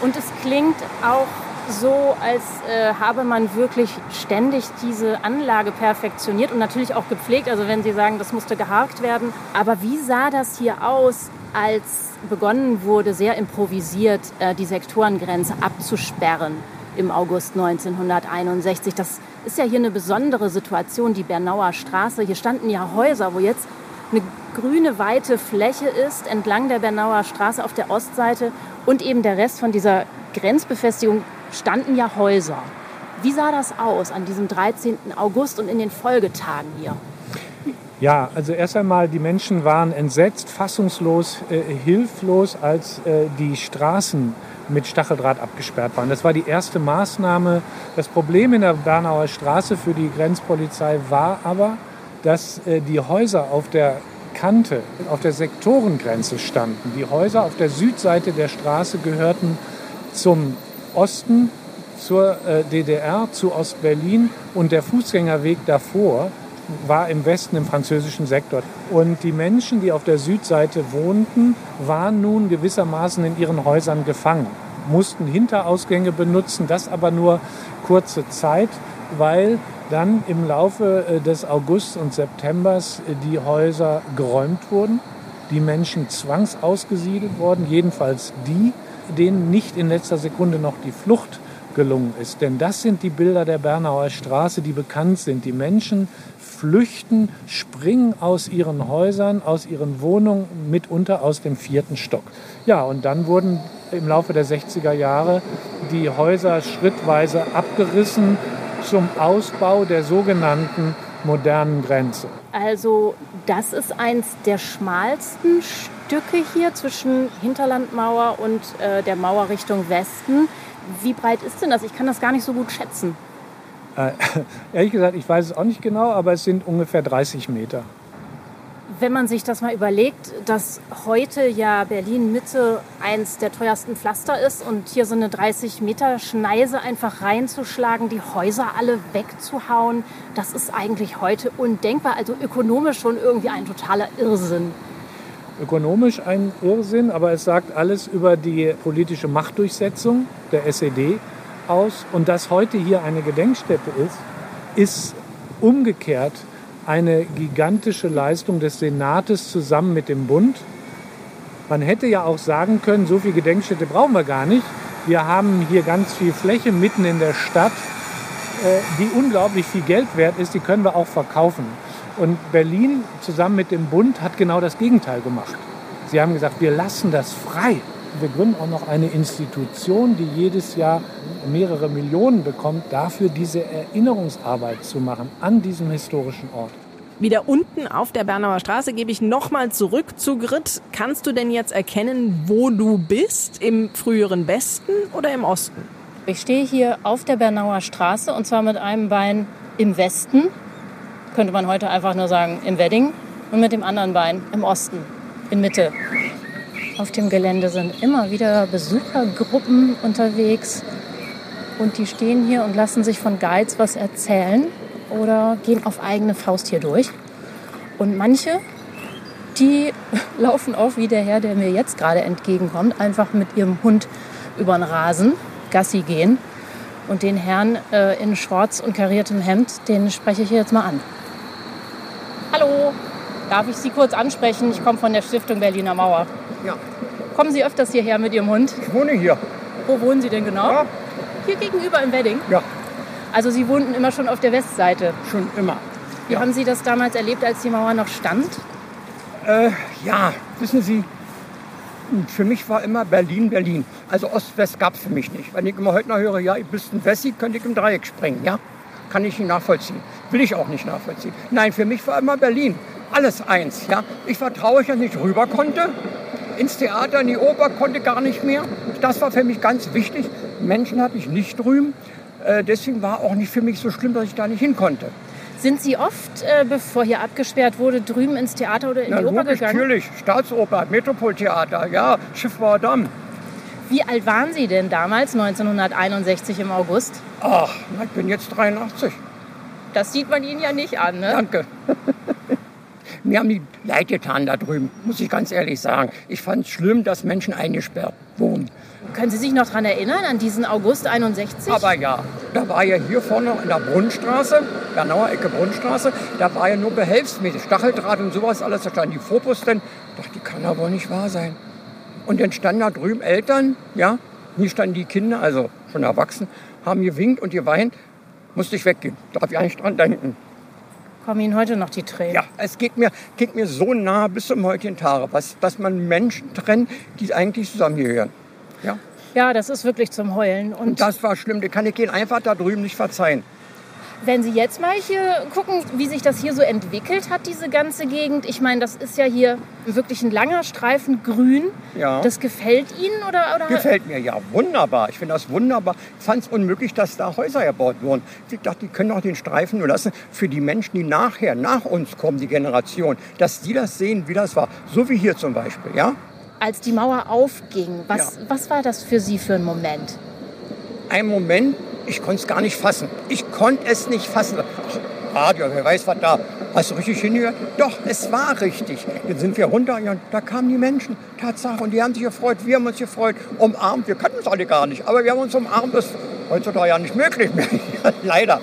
und es klingt auch so, als habe man wirklich ständig diese Anlage perfektioniert und natürlich auch gepflegt. Also wenn Sie sagen, das musste gehakt werden. Aber wie sah das hier aus, als begonnen wurde, sehr improvisiert die Sektorengrenze abzusperren im August 1961? Das ist ja hier eine besondere Situation, die Bernauer Straße. Hier standen ja Häuser, wo jetzt eine grüne, weite Fläche ist, entlang der Bernauer Straße auf der Ostseite. Und eben der Rest von dieser Grenzbefestigung standen ja Häuser. Wie sah das aus an diesem 13. August und in den Folgetagen hier? Ja, also erst einmal, die Menschen waren entsetzt, fassungslos, hilflos, als die Straßen mit Stacheldraht abgesperrt waren. Das war die erste Maßnahme. Das Problem in der Bernauer Straße für die Grenzpolizei war aber, dass die Häuser auf der Kante, auf der Sektorengrenze standen. Die Häuser auf der Südseite der Straße gehörten zum Osten, zur DDR, zu Ostberlin, und der Fußgängerweg davor war im Westen, im französischen Sektor. Und die Menschen, die auf der Südseite wohnten, waren nun gewissermaßen in ihren Häusern gefangen, mussten Hinterausgänge benutzen, das aber nur kurze Zeit, weil dann im Laufe des August und Septembers die Häuser geräumt wurden, die Menschen zwangsausgesiedelt wurden, jedenfalls die, denen nicht in letzter Sekunde noch die Flucht gelungen ist. Denn das sind die Bilder der Bernauer Straße, die bekannt sind. Die Menschen flüchten, springen aus ihren Häusern, aus ihren Wohnungen, mitunter aus dem 4. Stock. Ja, und dann wurden im Laufe der 60er Jahre die Häuser schrittweise abgerissen zum Ausbau der sogenannten modernen Grenze. Also das ist eins der schmalsten Stücke hier zwischen Hinterlandmauer und der Mauer Richtung Westen. Wie breit ist denn das? Ich kann das gar nicht so gut schätzen. Ehrlich gesagt, ich weiß es auch nicht genau, aber es sind ungefähr 30 Meter. Wenn man sich das mal überlegt, dass heute ja Berlin-Mitte eins der teuersten Pflaster ist und hier so eine 30-Meter-Schneise einfach reinzuschlagen, die Häuser alle wegzuhauen, das ist eigentlich heute undenkbar. Also ökonomisch schon irgendwie ein totaler Irrsinn. Ökonomisch ein Irrsinn, aber es sagt alles über die politische Machtdurchsetzung der SED aus. Und dass heute hier eine Gedenkstätte ist, ist umgekehrt eine gigantische Leistung des Senates zusammen mit dem Bund, Man hätte ja auch sagen können, so viel Gedenkstätte brauchen wir gar nicht. Wir haben hier ganz viel Fläche mitten in der Stadt, die unglaublich viel Geld wert ist, die können wir auch verkaufen. Und Berlin zusammen mit dem Bund hat genau das Gegenteil gemacht. Sie haben gesagt, wir lassen das frei. Wir gründen auch noch eine Institution, die jedes Jahr mehrere Millionen bekommt, dafür diese Erinnerungsarbeit zu machen an diesem historischen Ort. Wieder unten auf der Bernauer Straße gebe ich nochmal zurück zu Grit. Kannst du denn jetzt erkennen, wo du bist? Im früheren Westen oder im Osten? Ich stehe hier auf der Bernauer Straße und zwar mit einem Bein im Westen. Könnte man heute einfach nur sagen, im Wedding. Und mit dem anderen Bein im Osten, in Mitte. Auf dem Gelände sind immer wieder Besuchergruppen unterwegs. Und die stehen hier und lassen sich von Guides was erzählen oder gehen auf eigene Faust hier durch. Und manche, die laufen auch wie der Herr, der mir jetzt gerade entgegenkommt, einfach mit ihrem Hund über den Rasen Gassi gehen. Und den Herrn in Shorts und kariertem Hemd, den spreche ich jetzt mal an. Hallo, darf ich Sie kurz ansprechen? Ich komme von der Stiftung Berliner Mauer. Ja. Kommen Sie öfters hierher mit Ihrem Hund? Ich wohne hier. Wo wohnen Sie denn genau? Ja. Hier gegenüber im Wedding? Ja. Also Sie wohnten immer schon auf der Westseite? Schon immer. Wie haben Sie das damals erlebt, als die Mauer noch stand? Ja, wissen Sie, für mich war immer Berlin, Berlin. Also Ost-West gab es für mich nicht. Wenn ich immer heute noch höre, ja, ich bist ein Wessi, könnte ich im Dreieck springen, ja? Kann ich nicht nachvollziehen. Will ich auch nicht nachvollziehen. Nein, für mich war immer Berlin. Alles eins, ja? Ich war traurig, dass ich nicht rüber konnte. Ins Theater, in die Oper konnte gar nicht mehr. Das war für mich ganz wichtig. Menschen habe ich nicht drüben. Deswegen war auch nicht für mich so schlimm, dass ich da nicht hin konnte. Sind Sie oft, bevor hier abgesperrt wurde, drüben ins Theater oder in die Oper gegangen? Natürlich, Staatsoper, Metropoltheater, ja, Schiffbauer Damm. Wie alt waren Sie denn damals, 1961 im August? Ach, ich bin jetzt 83. Das sieht man Ihnen ja nicht an, ne? Danke. Mir haben die leid getan da drüben, muss ich ganz ehrlich sagen. Ich fand es schlimm, dass Menschen eingesperrt wohnen. Können Sie sich noch daran erinnern, an diesen August 61? Aber ja, da war ja hier vorne in der Brunnenstraße, Bernauer Ecke Brunnenstraße, da war ja nur behelfsmäßig, Stacheldraht und sowas, alles, da standen die Vorposten, dachte, die kann ja wohl nicht wahr sein. Und dann standen da drüben Eltern, ja, hier standen die Kinder, also schon erwachsen, haben gewinkt und geweint, musste ich weggehen, darf ich eigentlich dran denken. Kommen Ihnen heute noch die Tränen? Ja, es geht mir so nah bis zum heutigen Tage, dass man Menschen trennt, die eigentlich zusammengehören. Ja? Ja, das ist wirklich zum Heulen. Und das war schlimm, das kann ich denen einfach da drüben nicht verzeihen. Wenn Sie jetzt mal hier gucken, wie sich das hier so entwickelt hat, diese ganze Gegend. Ich meine, das ist ja hier wirklich ein langer Streifen grün. Ja. Das gefällt Ihnen? Oder? Gefällt mir, ja. Wunderbar. Ich finde das wunderbar. Ich fand es unmöglich, dass da Häuser erbaut wurden. Ich dachte, die können doch den Streifen nur lassen für die Menschen, die nachher, nach uns kommen, die Generation, dass die das sehen, wie das war. So wie hier zum Beispiel, ja? Als die Mauer aufging, was war das für Sie für ein Moment? Ein Moment? Ich konnte es gar nicht fassen. Ich konnte es nicht fassen. Ach, Radio, wer weiß, was da. Hast du richtig hingehört? Doch, es war richtig. Dann sind wir runter und da kamen die Menschen. Tatsache. Und die haben sich gefreut. Wir haben uns gefreut. Umarmt. Wir kannten uns alle gar nicht. Aber wir haben uns umarmt. Das ist heutzutage ja nicht möglich mehr. Leider.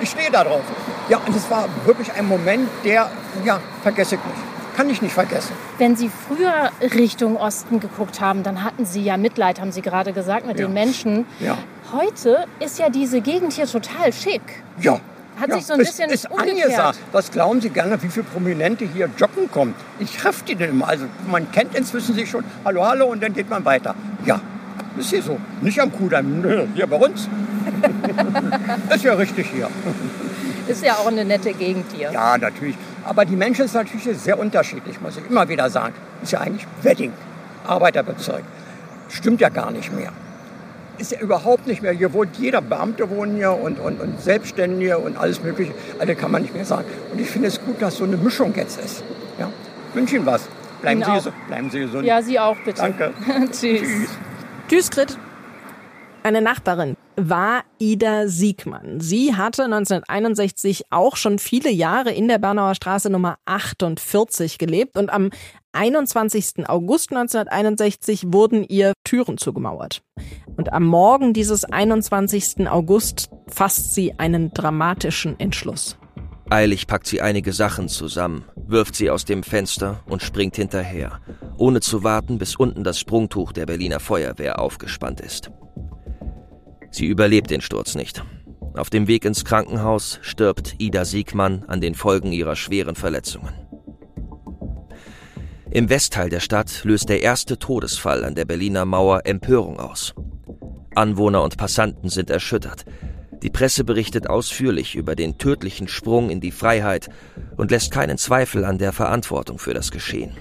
Ich stehe da drauf. Ja, und es war wirklich ein Moment, der, ja, vergesse ich nicht. Kann ich nicht vergessen. Wenn Sie früher Richtung Osten geguckt haben, dann hatten Sie ja Mitleid, haben Sie gerade gesagt, mit den Menschen. Ja. Heute ist ja diese Gegend hier total schick. Ja. Hat sich so ein bisschen umgekehrt. Angesagt. Was glauben Sie gerne, wie viele Prominente hier joggen kommen? Ich treffe die denn immer. Also man kennt inzwischen sich schon. Hallo, hallo und dann geht man weiter. Ja, ist hier so. Nicht am Kudamm, hier bei uns. Ist ja richtig hier. Ist ja auch eine nette Gegend hier. Ja, natürlich. Aber die Menschen sind natürlich sehr unterschiedlich, muss ich immer wieder sagen. Ist ja eigentlich Wedding, Arbeiterbezirk. Stimmt ja gar nicht mehr. Ist ja überhaupt nicht mehr. Hier wohnt jeder, Beamte wohnen hier und Selbstständige und alles Mögliche. Also kann man nicht mehr sagen. Und ich finde es gut, dass so eine Mischung jetzt ist. Ja? Ich wünsche Ihnen was. Bleiben Sie gesund. Ja, Sie auch bitte. Danke. Tschüss. Tschüss, Grit. Eine Nachbarin war Ida Siegmann. Sie hatte 1961 auch schon viele Jahre in der Bernauer Straße Nummer 48 gelebt und am 21. August 1961 wurden ihr Türen zugemauert. Und am Morgen dieses 21. August fasst sie einen dramatischen Entschluss. Eilig packt sie einige Sachen zusammen, wirft sie aus dem Fenster und springt hinterher, ohne zu warten, bis unten das Sprungtuch der Berliner Feuerwehr aufgespannt ist. Sie überlebt den Sturz nicht. Auf dem Weg ins Krankenhaus stirbt Ida Siegmann an den Folgen ihrer schweren Verletzungen. Im Westteil der Stadt löst der erste Todesfall an der Berliner Mauer Empörung aus. Anwohner und Passanten sind erschüttert. Die Presse berichtet ausführlich über den tödlichen Sprung in die Freiheit und lässt keinen Zweifel an der Verantwortung für das Geschehen.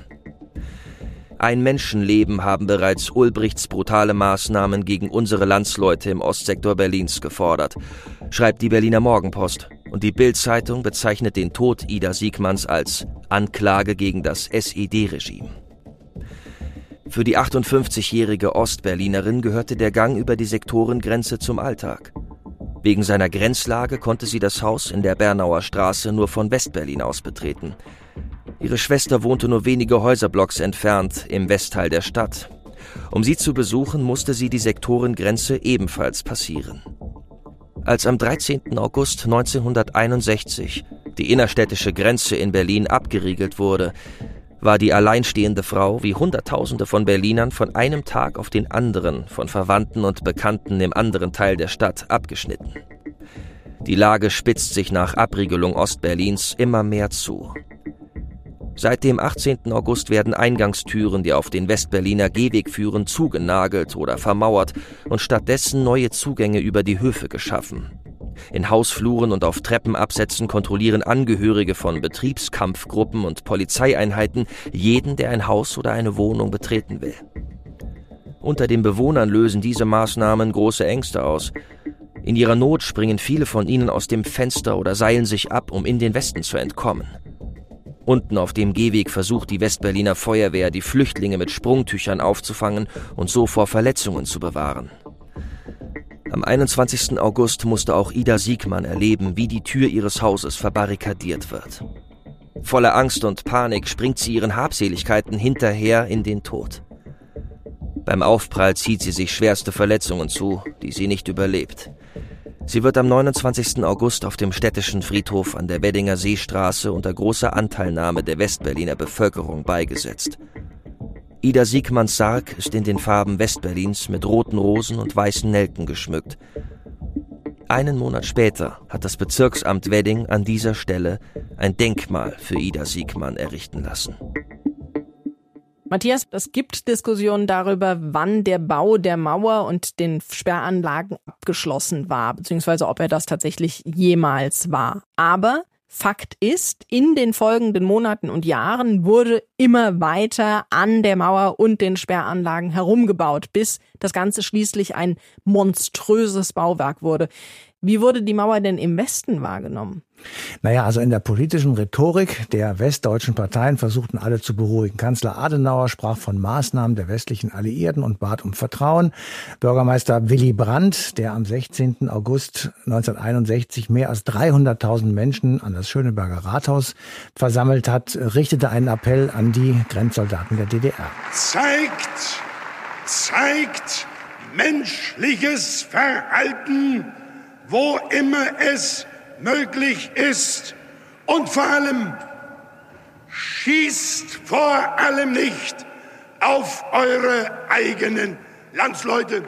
Ein Menschenleben haben bereits Ulbrichts brutale Maßnahmen gegen unsere Landsleute im Ostsektor Berlins gefordert, schreibt die Berliner Morgenpost, und die Bild-Zeitung bezeichnet den Tod Ida Siegmanns als Anklage gegen das SED-Regime. Für die 58-jährige Ostberlinerin gehörte der Gang über die Sektorengrenze zum Alltag. Wegen seiner Grenzlage konnte sie das Haus in der Bernauer Straße nur von Westberlin aus betreten. Ihre Schwester wohnte nur wenige Häuserblocks entfernt, im Westteil der Stadt. Um sie zu besuchen, musste sie die Sektorengrenze ebenfalls passieren. Als am 13. August 1961 die innerstädtische Grenze in Berlin abgeriegelt wurde, war die alleinstehende Frau wie Hunderttausende von Berlinern von einem Tag auf den anderen von Verwandten und Bekannten im anderen Teil der Stadt abgeschnitten. Die Lage spitzt sich nach Abriegelung Ostberlins immer mehr zu. Seit dem 18. August werden Eingangstüren, die auf den Westberliner Gehweg führen, zugenagelt oder vermauert und stattdessen neue Zugänge über die Höfe geschaffen. In Hausfluren und auf Treppenabsätzen kontrollieren Angehörige von Betriebskampfgruppen und Polizeieinheiten jeden, der ein Haus oder eine Wohnung betreten will. Unter den Bewohnern lösen diese Maßnahmen große Ängste aus. In ihrer Not springen viele von ihnen aus dem Fenster oder seilen sich ab, um in den Westen zu entkommen. Unten auf dem Gehweg versucht die Westberliner Feuerwehr, die Flüchtlinge mit Sprungtüchern aufzufangen und so vor Verletzungen zu bewahren. Am 21. August musste auch Ida Siegmann erleben, wie die Tür ihres Hauses verbarrikadiert wird. Voller Angst und Panik springt sie ihren Habseligkeiten hinterher in den Tod. Beim Aufprall zieht sie sich schwerste Verletzungen zu, die sie nicht überlebt. Sie wird am 29. August auf dem städtischen Friedhof an der Weddinger Seestraße unter großer Anteilnahme der Westberliner Bevölkerung beigesetzt. Ida Siegmanns Sarg ist in den Farben Westberlins mit roten Rosen und weißen Nelken geschmückt. Einen Monat später hat das Bezirksamt Wedding an dieser Stelle ein Denkmal für Ida Siegmann errichten lassen. Matthias, es gibt Diskussionen darüber, wann der Bau der Mauer und den Sperranlagen abgeschlossen war, beziehungsweise ob er das tatsächlich jemals war. Aber Fakt ist, in den folgenden Monaten und Jahren wurde immer weiter an der Mauer und den Sperranlagen herumgebaut, bis das Ganze schließlich ein monströses Bauwerk wurde. Wie wurde die Mauer denn im Westen wahrgenommen? Naja, also in der politischen Rhetorik der westdeutschen Parteien versuchten alle zu beruhigen. Kanzler Adenauer sprach von Maßnahmen der westlichen Alliierten und bat um Vertrauen. Bürgermeister Willy Brandt, der am 16. August 1961 mehr als 300.000 Menschen an das Schöneberger Rathaus versammelt hat, richtete einen Appell an die Grenzsoldaten der DDR. Zeigt menschliches Verhalten, wo immer es möglich ist, und vor allem schießt nicht auf eure eigenen Landsleute.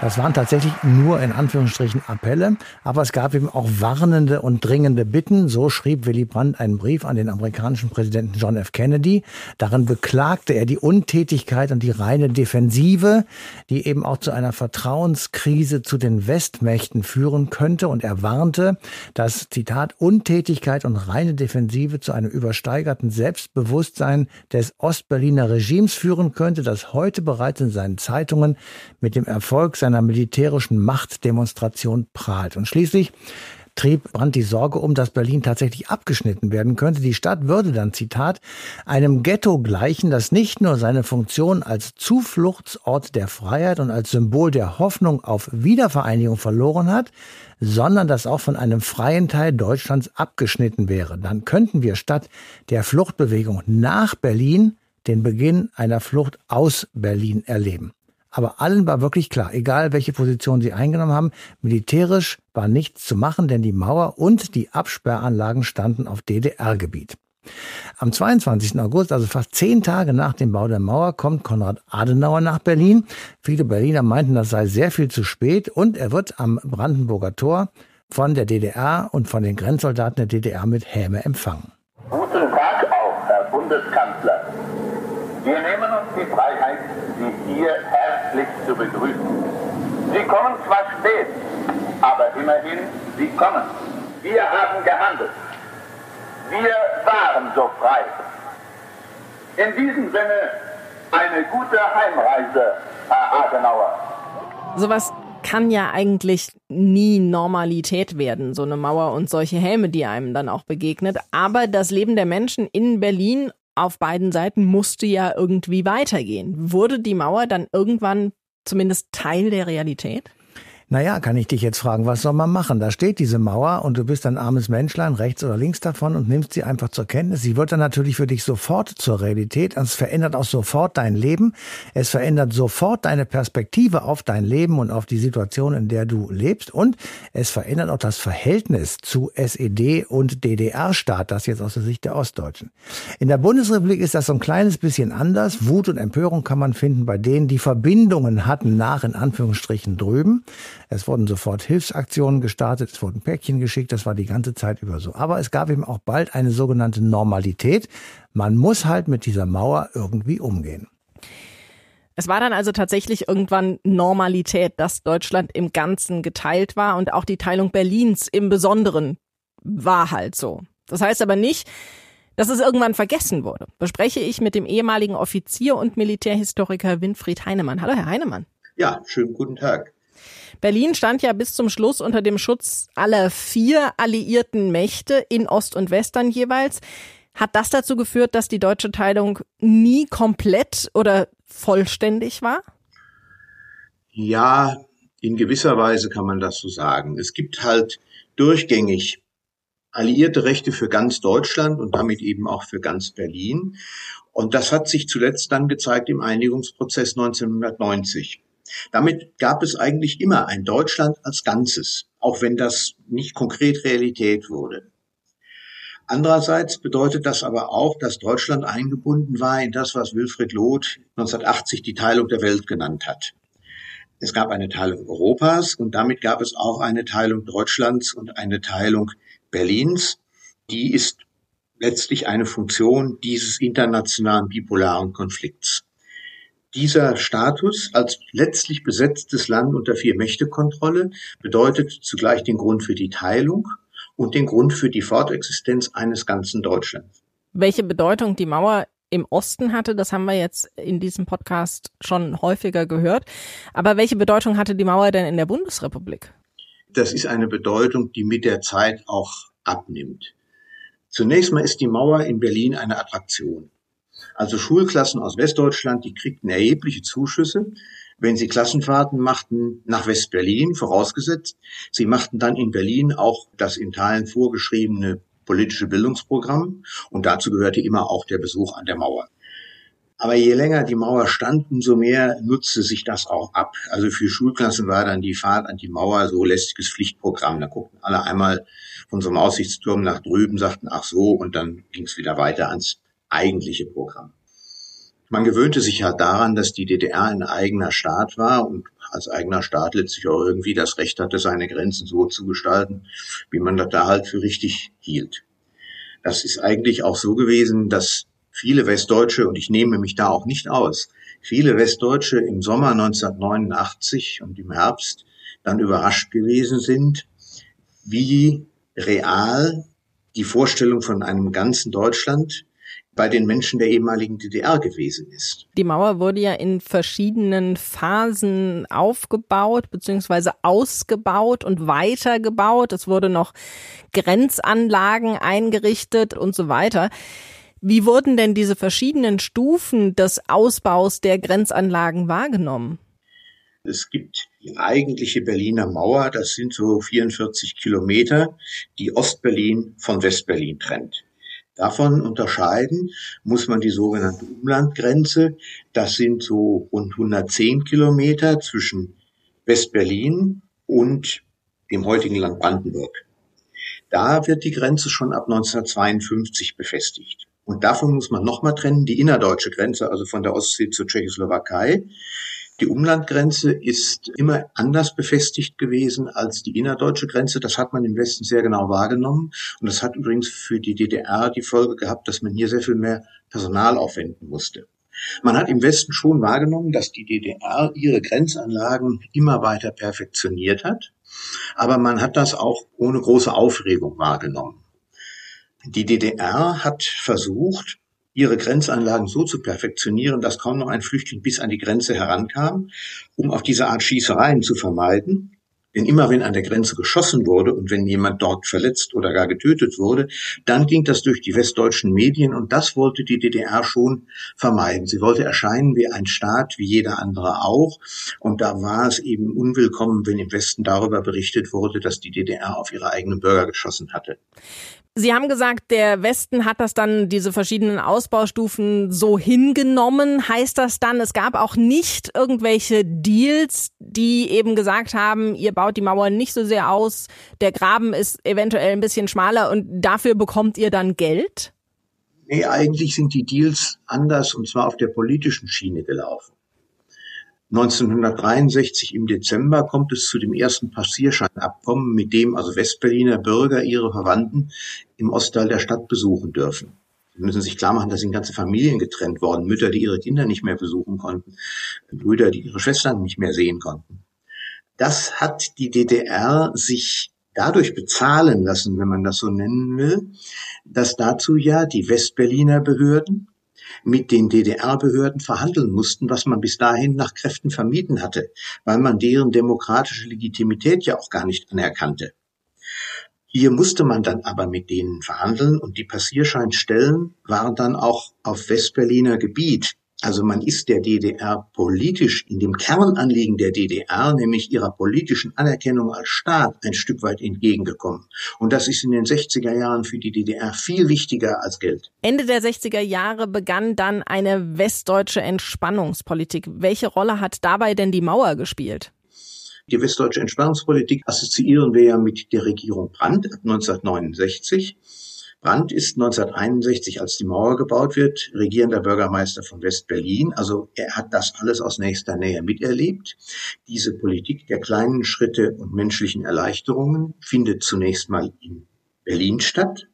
Das waren tatsächlich nur in Anführungsstrichen Appelle, aber es gab eben auch warnende und dringende Bitten. So schrieb Willy Brandt einen Brief an den amerikanischen Präsidenten John F. Kennedy. Darin beklagte er die Untätigkeit und die reine Defensive, die eben auch zu einer Vertrauenskrise zu den Westmächten führen könnte. Und er warnte, dass, Zitat, Untätigkeit und reine Defensive zu einem übersteigerten Selbstbewusstsein des Ostberliner Regimes führen könnte, das heute bereits in seinen Zeitungen mit dem Erfolg seiner militärischen Machtdemonstration prahlt. Und schließlich trieb Brandt die Sorge um, dass Berlin tatsächlich abgeschnitten werden könnte. Die Stadt würde dann, Zitat, einem Ghetto gleichen, das nicht nur seine Funktion als Zufluchtsort der Freiheit und als Symbol der Hoffnung auf Wiedervereinigung verloren hat, sondern das auch von einem freien Teil Deutschlands abgeschnitten wäre. Dann könnten wir statt der Fluchtbewegung nach Berlin den Beginn einer Flucht aus Berlin erleben. Aber allen war wirklich klar, egal welche Position sie eingenommen haben, militärisch war nichts zu machen, denn die Mauer und die Absperranlagen standen auf DDR-Gebiet. Am 22. August, also fast 10 Tage nach dem Bau der Mauer, kommt Konrad Adenauer nach Berlin. Viele Berliner meinten, das sei sehr viel zu spät, und er wird am Brandenburger Tor von der DDR und von den Grenzsoldaten der DDR mit Häme empfangen. Guten Tag auch, Herr Bundeskanzler. Wir nehmen uns die Freiheit, Sie hier herzlich zu begrüßen. Sie kommen zwar spät, aber immerhin, Sie kommen. Wir haben gehandelt. Wir waren so frei. In diesem Sinne eine gute Heimreise, Herr Adenauer. Sowas kann ja eigentlich nie Normalität werden, so eine Mauer und solche Helme, die einem dann auch begegnet. Aber das Leben der Menschen in Berlin auf beiden Seiten musste ja irgendwie weitergehen. Wurde die Mauer dann irgendwann zumindest Teil der Realität? Naja, kann ich dich jetzt fragen, was soll man machen? Da steht diese Mauer und du bist ein armes Menschlein, rechts oder links davon, und nimmst sie einfach zur Kenntnis. Sie wird dann natürlich für dich sofort zur Realität. Es verändert auch sofort dein Leben. Es verändert sofort deine Perspektive auf dein Leben und auf die Situation, in der du lebst. Und es verändert auch das Verhältnis zu SED und DDR-Staat, das jetzt aus der Sicht der Ostdeutschen. In der Bundesrepublik ist das so ein kleines bisschen anders. Wut und Empörung kann man finden bei denen, die Verbindungen hatten nach, in Anführungsstrichen, drüben. Es wurden sofort Hilfsaktionen gestartet, es wurden Päckchen geschickt, das war die ganze Zeit über so. Aber es gab eben auch bald eine sogenannte Normalität. Man muss halt mit dieser Mauer irgendwie umgehen. Es war dann also tatsächlich irgendwann Normalität, dass Deutschland im Ganzen geteilt war, und auch die Teilung Berlins im Besonderen war halt so. Das heißt aber nicht, dass es irgendwann vergessen wurde. Bespreche ich mit dem ehemaligen Offizier und Militärhistoriker Winfried Heinemann. Hallo, Herr Heinemann. Ja, schönen guten Tag. Berlin stand ja bis zum Schluss unter dem Schutz aller 4 alliierten Mächte in Ost und West dann jeweils. Hat das dazu geführt, dass die deutsche Teilung nie komplett oder vollständig war? Ja, in gewisser Weise kann man das so sagen. Es gibt halt durchgängig alliierte Rechte für ganz Deutschland und damit eben auch für ganz Berlin. Und das hat sich zuletzt dann gezeigt im Einigungsprozess 1990. Damit gab es eigentlich immer ein Deutschland als Ganzes, auch wenn das nicht konkret Realität wurde. Andererseits bedeutet das aber auch, dass Deutschland eingebunden war in das, was Wilfrid Loth 1980 die Teilung der Welt genannt hat. Es gab eine Teilung Europas und damit gab es auch eine Teilung Deutschlands und eine Teilung Berlins. Die ist letztlich eine Funktion dieses internationalen bipolaren Konflikts. Dieser Status als letztlich besetztes Land unter 4-Mächte-Kontrolle bedeutet zugleich den Grund für die Teilung und den Grund für die Fortexistenz eines ganzen Deutschlands. Welche Bedeutung die Mauer im Osten hatte, das haben wir jetzt in diesem Podcast schon häufiger gehört. Aber welche Bedeutung hatte die Mauer denn in der Bundesrepublik? Das ist eine Bedeutung, die mit der Zeit auch abnimmt. Zunächst mal ist die Mauer in Berlin eine Attraktion. Also Schulklassen aus Westdeutschland, die kriegten erhebliche Zuschüsse, wenn sie Klassenfahrten machten nach West-Berlin, vorausgesetzt. Sie machten dann in Berlin auch das in Teilen vorgeschriebene politische Bildungsprogramm, und dazu gehörte immer auch der Besuch an der Mauer. Aber je länger die Mauer stand, umso mehr nutzte sich das auch ab. Also für Schulklassen war dann die Fahrt an die Mauer so lästiges Pflichtprogramm. Da guckten alle einmal von so einem Aussichtsturm nach drüben, sagten ach so, und dann ging es wieder weiter ans eigentliche Programm. Man gewöhnte sich halt daran, dass die DDR ein eigener Staat war und als eigener Staat letztlich auch irgendwie das Recht hatte, seine Grenzen so zu gestalten, wie man das da halt für richtig hielt. Das ist eigentlich auch so gewesen, dass viele Westdeutsche, und ich nehme mich da auch nicht aus, viele Westdeutsche im Sommer 1989 und im Herbst dann überrascht gewesen sind, wie real die Vorstellung von einem ganzen Deutschland bei den Menschen der ehemaligen DDR gewesen ist. Die Mauer wurde ja in verschiedenen Phasen aufgebaut bzw. ausgebaut und weitergebaut. Es wurde noch Grenzanlagen eingerichtet und so weiter. Wie wurden denn diese verschiedenen Stufen des Ausbaus der Grenzanlagen wahrgenommen? Es gibt die eigentliche Berliner Mauer, das sind so 44 Kilometer, die Ostberlin von Westberlin trennt. Davon unterscheiden muss man die sogenannte Umlandgrenze. Das sind so rund 110 Kilometer zwischen West-Berlin und dem heutigen Land Brandenburg. Da wird die Grenze schon ab 1952 befestigt. Und davon muss man nochmal trennen, die innerdeutsche Grenze, also von der Ostsee zur Tschechoslowakei. Die Umlandgrenze ist immer anders befestigt gewesen als die innerdeutsche Grenze. Das hat man im Westen sehr genau wahrgenommen. Und das hat übrigens für die DDR die Folge gehabt, dass man hier sehr viel mehr Personal aufwenden musste. Man hat im Westen schon wahrgenommen, dass die DDR ihre Grenzanlagen immer weiter perfektioniert hat. Aber man hat das auch ohne große Aufregung wahrgenommen. Die DDR hat versucht, ihre Grenzanlagen so zu perfektionieren, dass kaum noch ein Flüchtling bis an die Grenze herankam, um auch diese Art Schießereien zu vermeiden. Denn immer wenn an der Grenze geschossen wurde und wenn jemand dort verletzt oder gar getötet wurde, dann ging das durch die westdeutschen Medien und das wollte die DDR schon vermeiden. Sie wollte erscheinen wie ein Staat, wie jeder andere auch. Und da war es eben unwillkommen, wenn im Westen darüber berichtet wurde, dass die DDR auf ihre eigenen Bürger geschossen hatte. Sie haben gesagt, der Westen hat das dann, diese verschiedenen Ausbaustufen, so hingenommen. Heißt das dann, es gab auch nicht irgendwelche Deals, die eben gesagt haben, ihr baut die Mauer nicht so sehr aus, der Graben ist eventuell ein bisschen schmaler und dafür bekommt ihr dann Geld? Nee, eigentlich sind die Deals anders und zwar auf der politischen Schiene gelaufen. 1963 im Dezember kommt es zu dem ersten Passierscheinabkommen, mit dem also Westberliner Bürger ihre Verwandten im Ostteil der Stadt besuchen dürfen. Sie müssen sich klar machen, da sind ganze Familien getrennt worden. Mütter, die ihre Kinder nicht mehr besuchen konnten. Brüder, die ihre Schwestern nicht mehr sehen konnten. Das hat die DDR sich dadurch bezahlen lassen, wenn man das so nennen will, dass dazu ja die Westberliner Behörden mit den DDR-Behörden verhandeln mussten, was man bis dahin nach Kräften vermieden hatte, weil man deren demokratische Legitimität ja auch gar nicht anerkannte. Hier musste man dann aber mit denen verhandeln und die Passierscheinstellen waren dann auch auf Westberliner Gebiet. Also man ist der DDR politisch in dem Kernanliegen der DDR, nämlich ihrer politischen Anerkennung als Staat, ein Stück weit entgegengekommen. Und das ist in den 60er Jahren für die DDR viel wichtiger als Geld. Ende der 60er Jahre begann dann eine westdeutsche Entspannungspolitik. Welche Rolle hat dabei denn die Mauer gespielt? Die westdeutsche Entspannungspolitik assoziieren wir ja mit der Regierung Brandt ab 1969. Brandt ist 1961, als die Mauer gebaut wird, regierender Bürgermeister von West-Berlin. Also er hat das alles aus nächster Nähe miterlebt. Diese Politik der kleinen Schritte und menschlichen Erleichterungen findet zunächst mal in Berlin statt.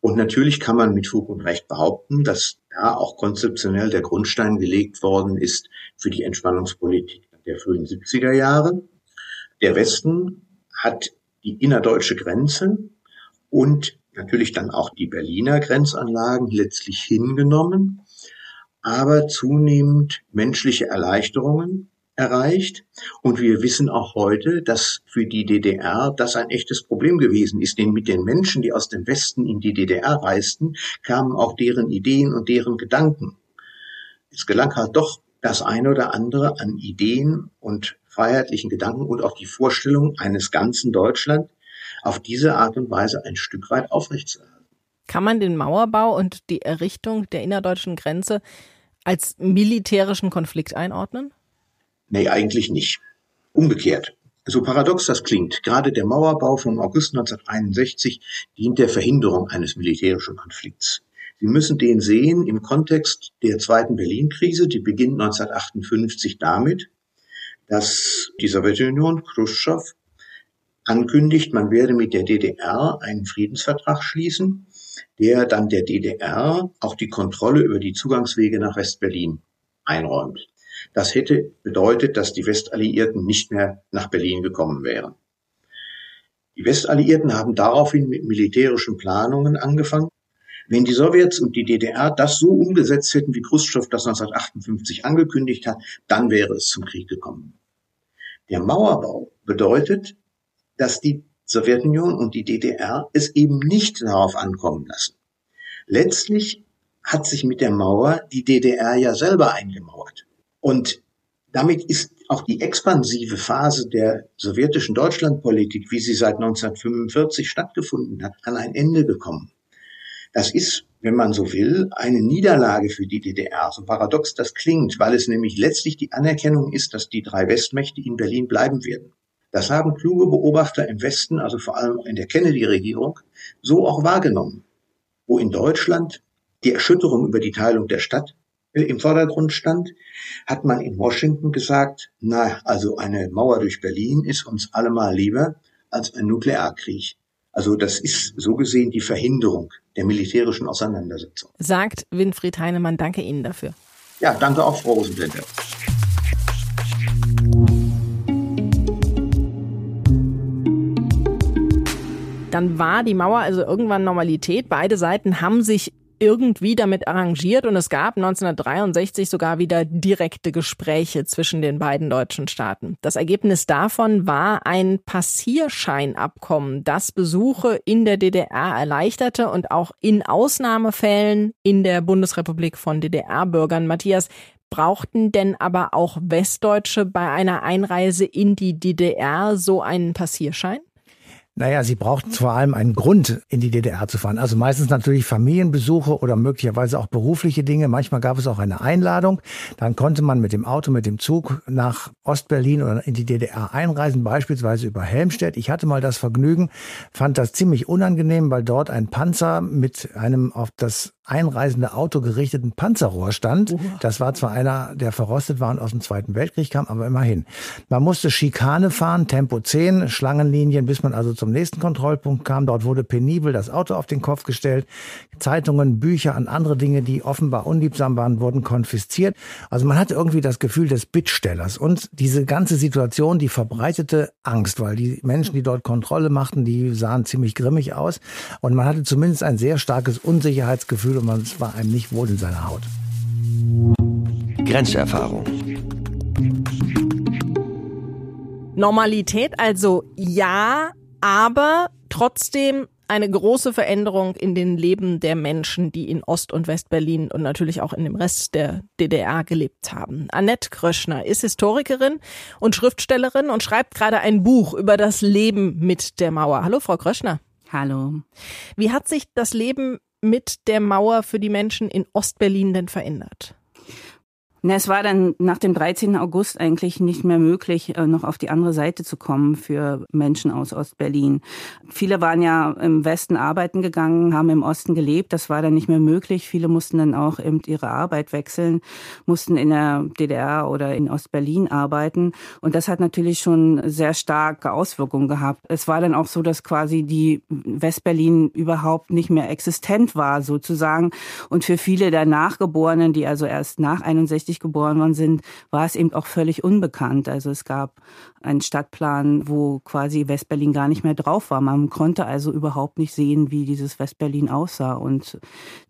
Und natürlich kann man mit Fug und Recht behaupten, dass da auch konzeptionell der Grundstein gelegt worden ist für die Entspannungspolitik der frühen 70er Jahre. Der Westen hat die innerdeutsche Grenze und natürlich dann auch die Berliner Grenzanlagen letztlich hingenommen, aber zunehmend menschliche Erleichterungen erreicht. Und wir wissen auch heute, dass für die DDR das ein echtes Problem gewesen ist. Denn mit den Menschen, die aus dem Westen in die DDR reisten, kamen auch deren Ideen und deren Gedanken. Es gelang halt doch das eine oder andere an Ideen und freiheitlichen Gedanken und auch die Vorstellung eines ganzen Deutschlands auf diese Art und Weise ein Stück weit aufrechtzuerhalten. Kann man den Mauerbau und die Errichtung der innerdeutschen Grenze als militärischen Konflikt einordnen? Nee, eigentlich nicht. Umgekehrt. So paradox das klingt, gerade der Mauerbau vom August 1961 dient der Verhinderung eines militärischen Konflikts. Sie müssen den sehen im Kontext der zweiten Berlin-Krise, die beginnt 1958 damit, dass die Sowjetunion, Chruschtschow, ankündigt, man werde mit der DDR einen Friedensvertrag schließen, der dann der DDR auch die Kontrolle über die Zugangswege nach West-Berlin einräumt. Das hätte bedeutet, dass die Westalliierten nicht mehr nach Berlin gekommen wären. Die Westalliierten haben daraufhin mit militärischen Planungen angefangen. Wenn die Sowjets und die DDR das so umgesetzt hätten, wie Chruschtschow das 1958 angekündigt hat, dann wäre es zum Krieg gekommen. Der Mauerbau bedeutet, dass die Sowjetunion und die DDR es eben nicht darauf ankommen lassen. Letztlich hat sich mit der Mauer die DDR ja selber eingemauert. Und damit ist auch die expansive Phase der sowjetischen Deutschlandpolitik, wie sie seit 1945 stattgefunden hat, an ein Ende gekommen. Das ist, wenn man so will, eine Niederlage für die DDR. So paradox das klingt, weil es nämlich letztlich die Anerkennung ist, dass die drei Westmächte in Berlin bleiben werden. Das haben kluge Beobachter im Westen, also vor allem in der Kennedy-Regierung, so auch wahrgenommen, wo in Deutschland die Erschütterung über die Teilung der Stadt im Vordergrund stand, hat man in Washington gesagt, na, also eine Mauer durch Berlin ist uns allemal lieber als ein Nuklearkrieg. Also das ist so gesehen die Verhinderung der militärischen Auseinandersetzung. Sagt Winfried Heinemann, danke Ihnen dafür. Ja, danke auch, Frau Rosenplänter. Dann war die Mauer also irgendwann Normalität. Beide Seiten haben sich irgendwie damit arrangiert und es gab 1963 sogar wieder direkte Gespräche zwischen den beiden deutschen Staaten. Das Ergebnis davon war ein Passierscheinabkommen, das Besuche in der DDR erleichterte und auch in Ausnahmefällen in der Bundesrepublik von DDR-Bürgern. Matthias, brauchten denn aber auch Westdeutsche bei einer Einreise in die DDR so einen Passierschein? Naja, sie brauchten vor allem einen Grund, in die DDR zu fahren. Also meistens natürlich Familienbesuche oder möglicherweise auch berufliche Dinge. Manchmal gab es auch eine Einladung. Dann konnte man mit dem Auto, mit dem Zug nach Ostberlin oder in die DDR einreisen, beispielsweise über Helmstedt. Ich hatte mal das Vergnügen, fand das ziemlich unangenehm, weil dort ein Panzer mit einem auf das einreisende Auto gerichteten Panzerrohr stand. Das war zwar einer, der verrostet war und aus dem Zweiten Weltkrieg kam, aber immerhin. Man musste Schikane fahren, Tempo 10, Schlangenlinien, bis man also zum nächsten Kontrollpunkt kam. Dort wurde penibel das Auto auf den Kopf gestellt. Zeitungen, Bücher und andere Dinge, die offenbar unliebsam waren, wurden konfisziert. Also man hatte irgendwie das Gefühl des Bittstellers. Und diese ganze Situation, die verbreitete Angst, weil die Menschen, die dort Kontrolle machten, die sahen ziemlich grimmig aus. Und man hatte zumindest ein sehr starkes Unsicherheitsgefühl und man war einem nicht wohl in seiner Haut. Grenzerfahrung. Normalität also ja, aber trotzdem eine große Veränderung in den Leben der Menschen, die in Ost- und Westberlin und natürlich auch in dem Rest der DDR gelebt haben. Annett Gröschner ist Historikerin und Schriftstellerin und schreibt gerade ein Buch über das Leben mit der Mauer. Hallo, Frau Gröschner. Hallo. Wie hat sich das Leben mit der Mauer für die Menschen in Ostberlin denn verändert? Na, es war dann nach dem 13. August eigentlich nicht mehr möglich, noch auf die andere Seite zu kommen für Menschen aus Ostberlin. Viele waren ja im Westen arbeiten gegangen, haben im Osten gelebt. Das war dann nicht mehr möglich. Viele mussten dann auch eben ihre Arbeit wechseln, mussten in der DDR oder in Ostberlin arbeiten. Und das hat natürlich schon sehr starke Auswirkungen gehabt. Es war dann auch so, dass quasi die Westberlin überhaupt nicht mehr existent war sozusagen. Und für viele der Nachgeborenen, die also erst nach 61 geboren worden sind, war es eben auch völlig unbekannt. Also es gab einen Stadtplan, wo quasi Westberlin gar nicht mehr drauf war. Man konnte also überhaupt nicht sehen, wie dieses Westberlin aussah. Und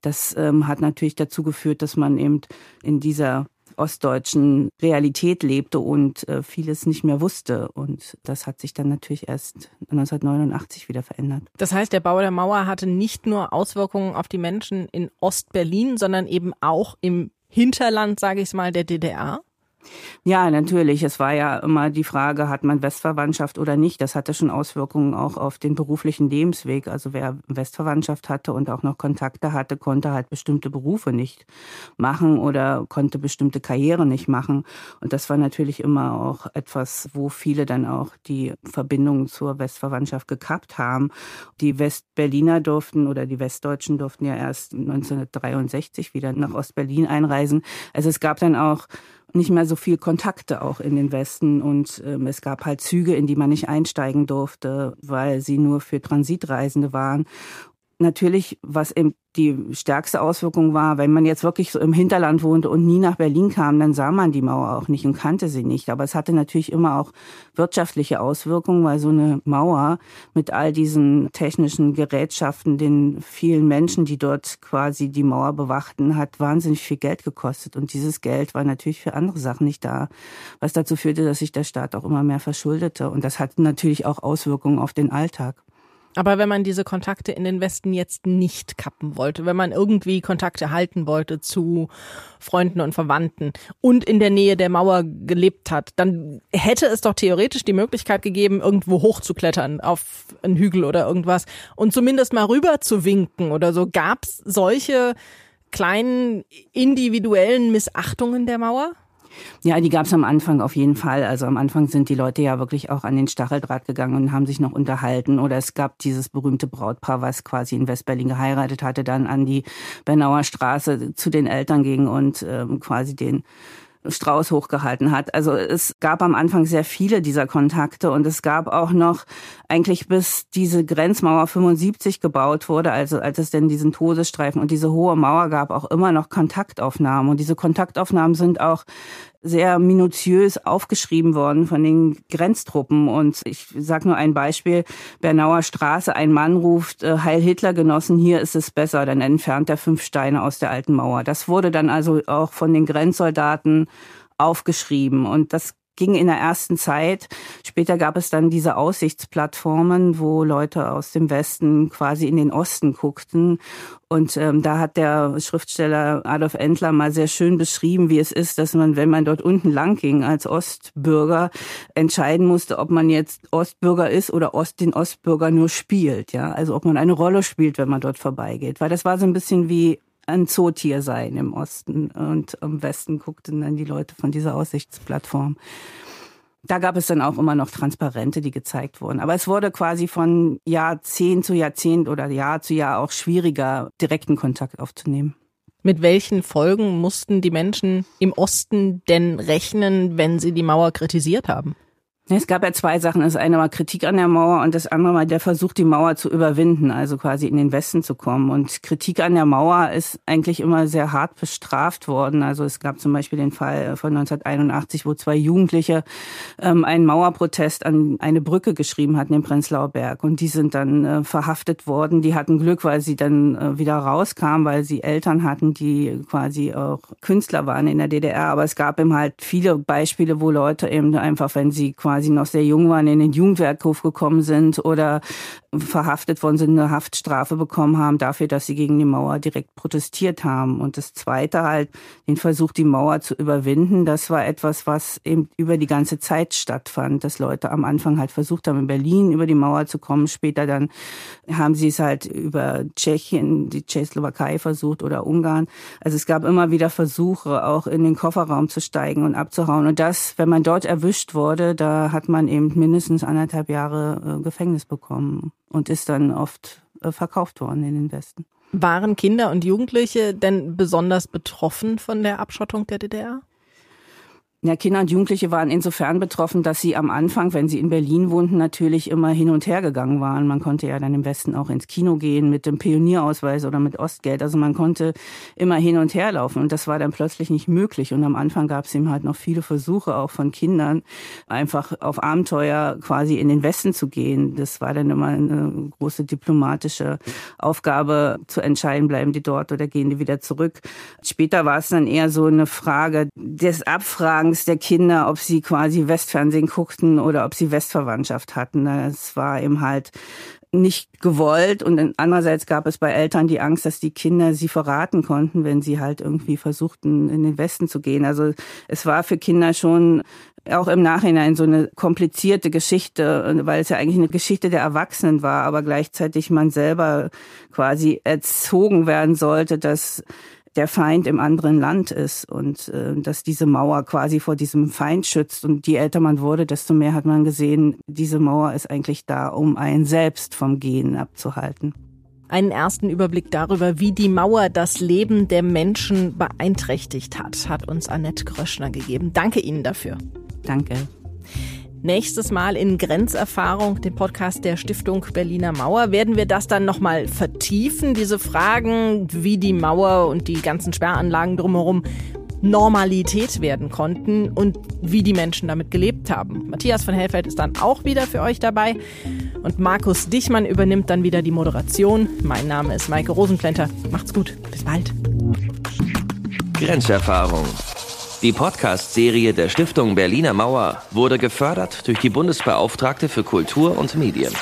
das hat natürlich dazu geführt, dass man eben in dieser ostdeutschen Realität lebte und vieles nicht mehr wusste. Und das hat sich dann natürlich erst 1989 wieder verändert. Das heißt, der Bau der Mauer hatte nicht nur Auswirkungen auf die Menschen in Ostberlin, sondern eben auch im Hinterland, sage ich mal, der DDR? Ja, natürlich. Es war ja immer die Frage, hat man Westverwandtschaft oder nicht? Das hatte schon Auswirkungen auch auf den beruflichen Lebensweg. Also wer Westverwandtschaft hatte und auch noch Kontakte hatte, konnte halt bestimmte Berufe nicht machen oder konnte bestimmte Karrieren nicht machen. Und das war natürlich immer auch etwas, wo viele dann auch die Verbindungen zur Westverwandtschaft gekappt haben. Die Westberliner durften oder die Westdeutschen durften ja erst 1963 wieder nach Ostberlin einreisen. Also es gab dann auch nicht mehr so viel Kontakte auch in den Westen und es gab halt Züge, in die man nicht einsteigen durfte, weil sie nur für Transitreisende waren. Natürlich, was eben die stärkste Auswirkung war, wenn man jetzt wirklich so im Hinterland wohnte und nie nach Berlin kam, dann sah man die Mauer auch nicht und kannte sie nicht. Aber es hatte natürlich immer auch wirtschaftliche Auswirkungen, weil so eine Mauer mit all diesen technischen Gerätschaften, den vielen Menschen, die dort quasi die Mauer bewachten, hat wahnsinnig viel Geld gekostet. Und dieses Geld war natürlich für andere Sachen nicht da, was dazu führte, dass sich der Staat auch immer mehr verschuldete. Und das hatte natürlich auch Auswirkungen auf den Alltag. Aber wenn man diese Kontakte in den Westen jetzt nicht kappen wollte, wenn man irgendwie Kontakte halten wollte zu Freunden und Verwandten und in der Nähe der Mauer gelebt hat, dann hätte es doch theoretisch die Möglichkeit gegeben, irgendwo hochzuklettern auf einen Hügel oder irgendwas und zumindest mal rüber zu winken oder so. Gab es solche kleinen individuellen Missachtungen der Mauer? Ja, die gab es am Anfang auf jeden Fall. Also am Anfang sind die Leute ja wirklich auch an den Stacheldraht gegangen und haben sich noch unterhalten. Oder es gab dieses berühmte Brautpaar, was quasi in Westberlin geheiratet hatte, dann an die Bernauer Straße zu den Eltern ging und quasi den Strauß hochgehalten hat. Also es gab am Anfang sehr viele dieser Kontakte und es gab auch noch eigentlich bis diese Grenzmauer 75 gebaut wurde, also als es denn diesen Todesstreifen und diese hohe Mauer gab, auch immer noch Kontaktaufnahmen. Und diese Kontaktaufnahmen sind auch sehr minutiös aufgeschrieben worden von den Grenztruppen. Und ich sage nur ein Beispiel, Bernauer Straße, ein Mann ruft, Heil Hitler, Genossen, hier ist es besser, dann entfernt er 5 Steine aus der alten Mauer. Das wurde dann also auch von den Grenzsoldaten aufgeschrieben und das ging in der ersten Zeit. Später gab es dann diese Aussichtsplattformen, wo Leute aus dem Westen quasi in den Osten guckten. Und da hat der Schriftsteller Adolf Endler mal sehr schön beschrieben, wie es ist, dass man, wenn man dort unten lang ging als Ostbürger, entscheiden musste, ob man jetzt Ostbürger ist oder den Ostbürger nur spielt. Ja, also ob man eine Rolle spielt, wenn man dort vorbeigeht. Weil das war so ein bisschen wie ein Zootier sein im Osten und im Westen guckten dann die Leute von dieser Aussichtsplattform. Da gab es dann auch immer noch Transparente, die gezeigt wurden. Aber es wurde quasi von Jahrzehnt zu Jahrzehnt oder Jahr zu Jahr auch schwieriger, direkten Kontakt aufzunehmen. Mit welchen Folgen mussten die Menschen im Osten denn rechnen, wenn sie die Mauer kritisiert haben? Es gab ja zwei Sachen. Das eine war Kritik an der Mauer und das andere war der Versuch, die Mauer zu überwinden, also quasi in den Westen zu kommen. Und Kritik an der Mauer ist eigentlich immer sehr hart bestraft worden. Also es gab zum Beispiel den Fall von 1981, wo 2 Jugendliche einen Mauerprotest an eine Brücke geschrieben hatten im Prenzlauer Berg. Und die sind dann verhaftet worden. Die hatten Glück, weil sie dann wieder rauskamen, weil sie Eltern hatten, die quasi auch Künstler waren in der DDR. Aber es gab eben halt viele Beispiele, wo Leute eben einfach, wenn sie quasi weil sie noch sehr jung waren, in den Jugendwerkhof gekommen sind oder verhaftet worden sind, eine Haftstrafe bekommen haben dafür, dass sie gegen die Mauer direkt protestiert haben. Und das Zweite halt, den Versuch, die Mauer zu überwinden, das war etwas, was eben über die ganze Zeit stattfand, dass Leute am Anfang halt versucht haben, in Berlin über die Mauer zu kommen. Später dann haben sie es halt über Tschechien, die Tschechoslowakei versucht oder Ungarn. Also es gab immer wieder Versuche, auch in den Kofferraum zu steigen und abzuhauen. Und das, wenn man dort erwischt wurde, da hat man eben mindestens anderthalb Jahre Gefängnis bekommen und ist dann oft verkauft worden in den Westen. Waren Kinder und Jugendliche denn besonders betroffen von der Abschottung der DDR? Ja, Kinder und Jugendliche waren insofern betroffen, dass sie am Anfang, wenn sie in Berlin wohnten, natürlich immer hin und her gegangen waren. Man konnte ja dann im Westen auch ins Kino gehen mit dem Pionierausweis oder mit Ostgeld. Also man konnte immer hin und her laufen und das war dann plötzlich nicht möglich. Und am Anfang gab es eben halt noch viele Versuche auch von Kindern, einfach auf Abenteuer quasi in den Westen zu gehen. Das war dann immer eine große diplomatische Aufgabe zu entscheiden, bleiben die dort oder gehen die wieder zurück. Später war es dann eher so eine Frage des Abfragen der Kinder, ob sie quasi Westfernsehen guckten oder ob sie Westverwandtschaft hatten. Das war eben halt nicht gewollt und andererseits gab es bei Eltern die Angst, dass die Kinder sie verraten konnten, wenn sie halt irgendwie versuchten, in den Westen zu gehen. Also es war für Kinder schon auch im Nachhinein so eine komplizierte Geschichte, weil es ja eigentlich eine Geschichte der Erwachsenen war, aber gleichzeitig man selber quasi erzogen werden sollte, dass der Feind im anderen Land ist und dass diese Mauer quasi vor diesem Feind schützt. Und je älter man wurde, desto mehr hat man gesehen, diese Mauer ist eigentlich da, um einen selbst vom Gehen abzuhalten. Einen ersten Überblick darüber, wie die Mauer das Leben der Menschen beeinträchtigt hat, hat uns Annett Gröschner gegeben. Danke Ihnen dafür. Danke. Nächstes Mal in Grenzerfahrung, dem Podcast der Stiftung Berliner Mauer, werden wir das dann nochmal vertiefen, diese Fragen, wie die Mauer und die ganzen Sperranlagen drumherum Normalität werden konnten und wie die Menschen damit gelebt haben. Matthias von Hellfeld ist dann auch wieder für euch dabei und Markus Dichmann übernimmt dann wieder die Moderation. Mein Name ist Maike Rosenplänter. Macht's gut, bis bald. Grenzerfahrung. Die Podcast-Serie der Stiftung Berliner Mauer wurde gefördert durch die Bundesbeauftragte für Kultur und Medien.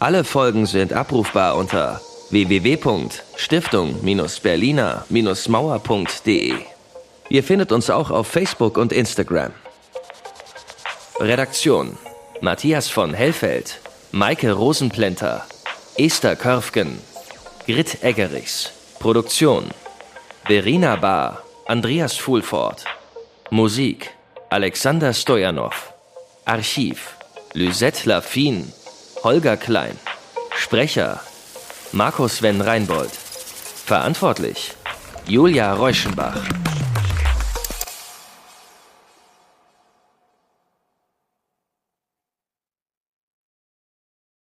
Alle Folgen sind abrufbar unter www.stiftung-berliner-mauer.de. Ihr findet uns auch auf Facebook und Instagram. Redaktion: Matthias von Hellfeld, Maike Rosenplänter, Esther Körfgen, Grit Eggerichs. Produktion: Verena Bahr, Andreas Fuhlfort. Musik: Alexander Stojanov. Archiv: Lysette Laffin, Holger Klein. Sprecher: Markus Sven Reinbold. Verantwortlich: Julia Reuschenbach.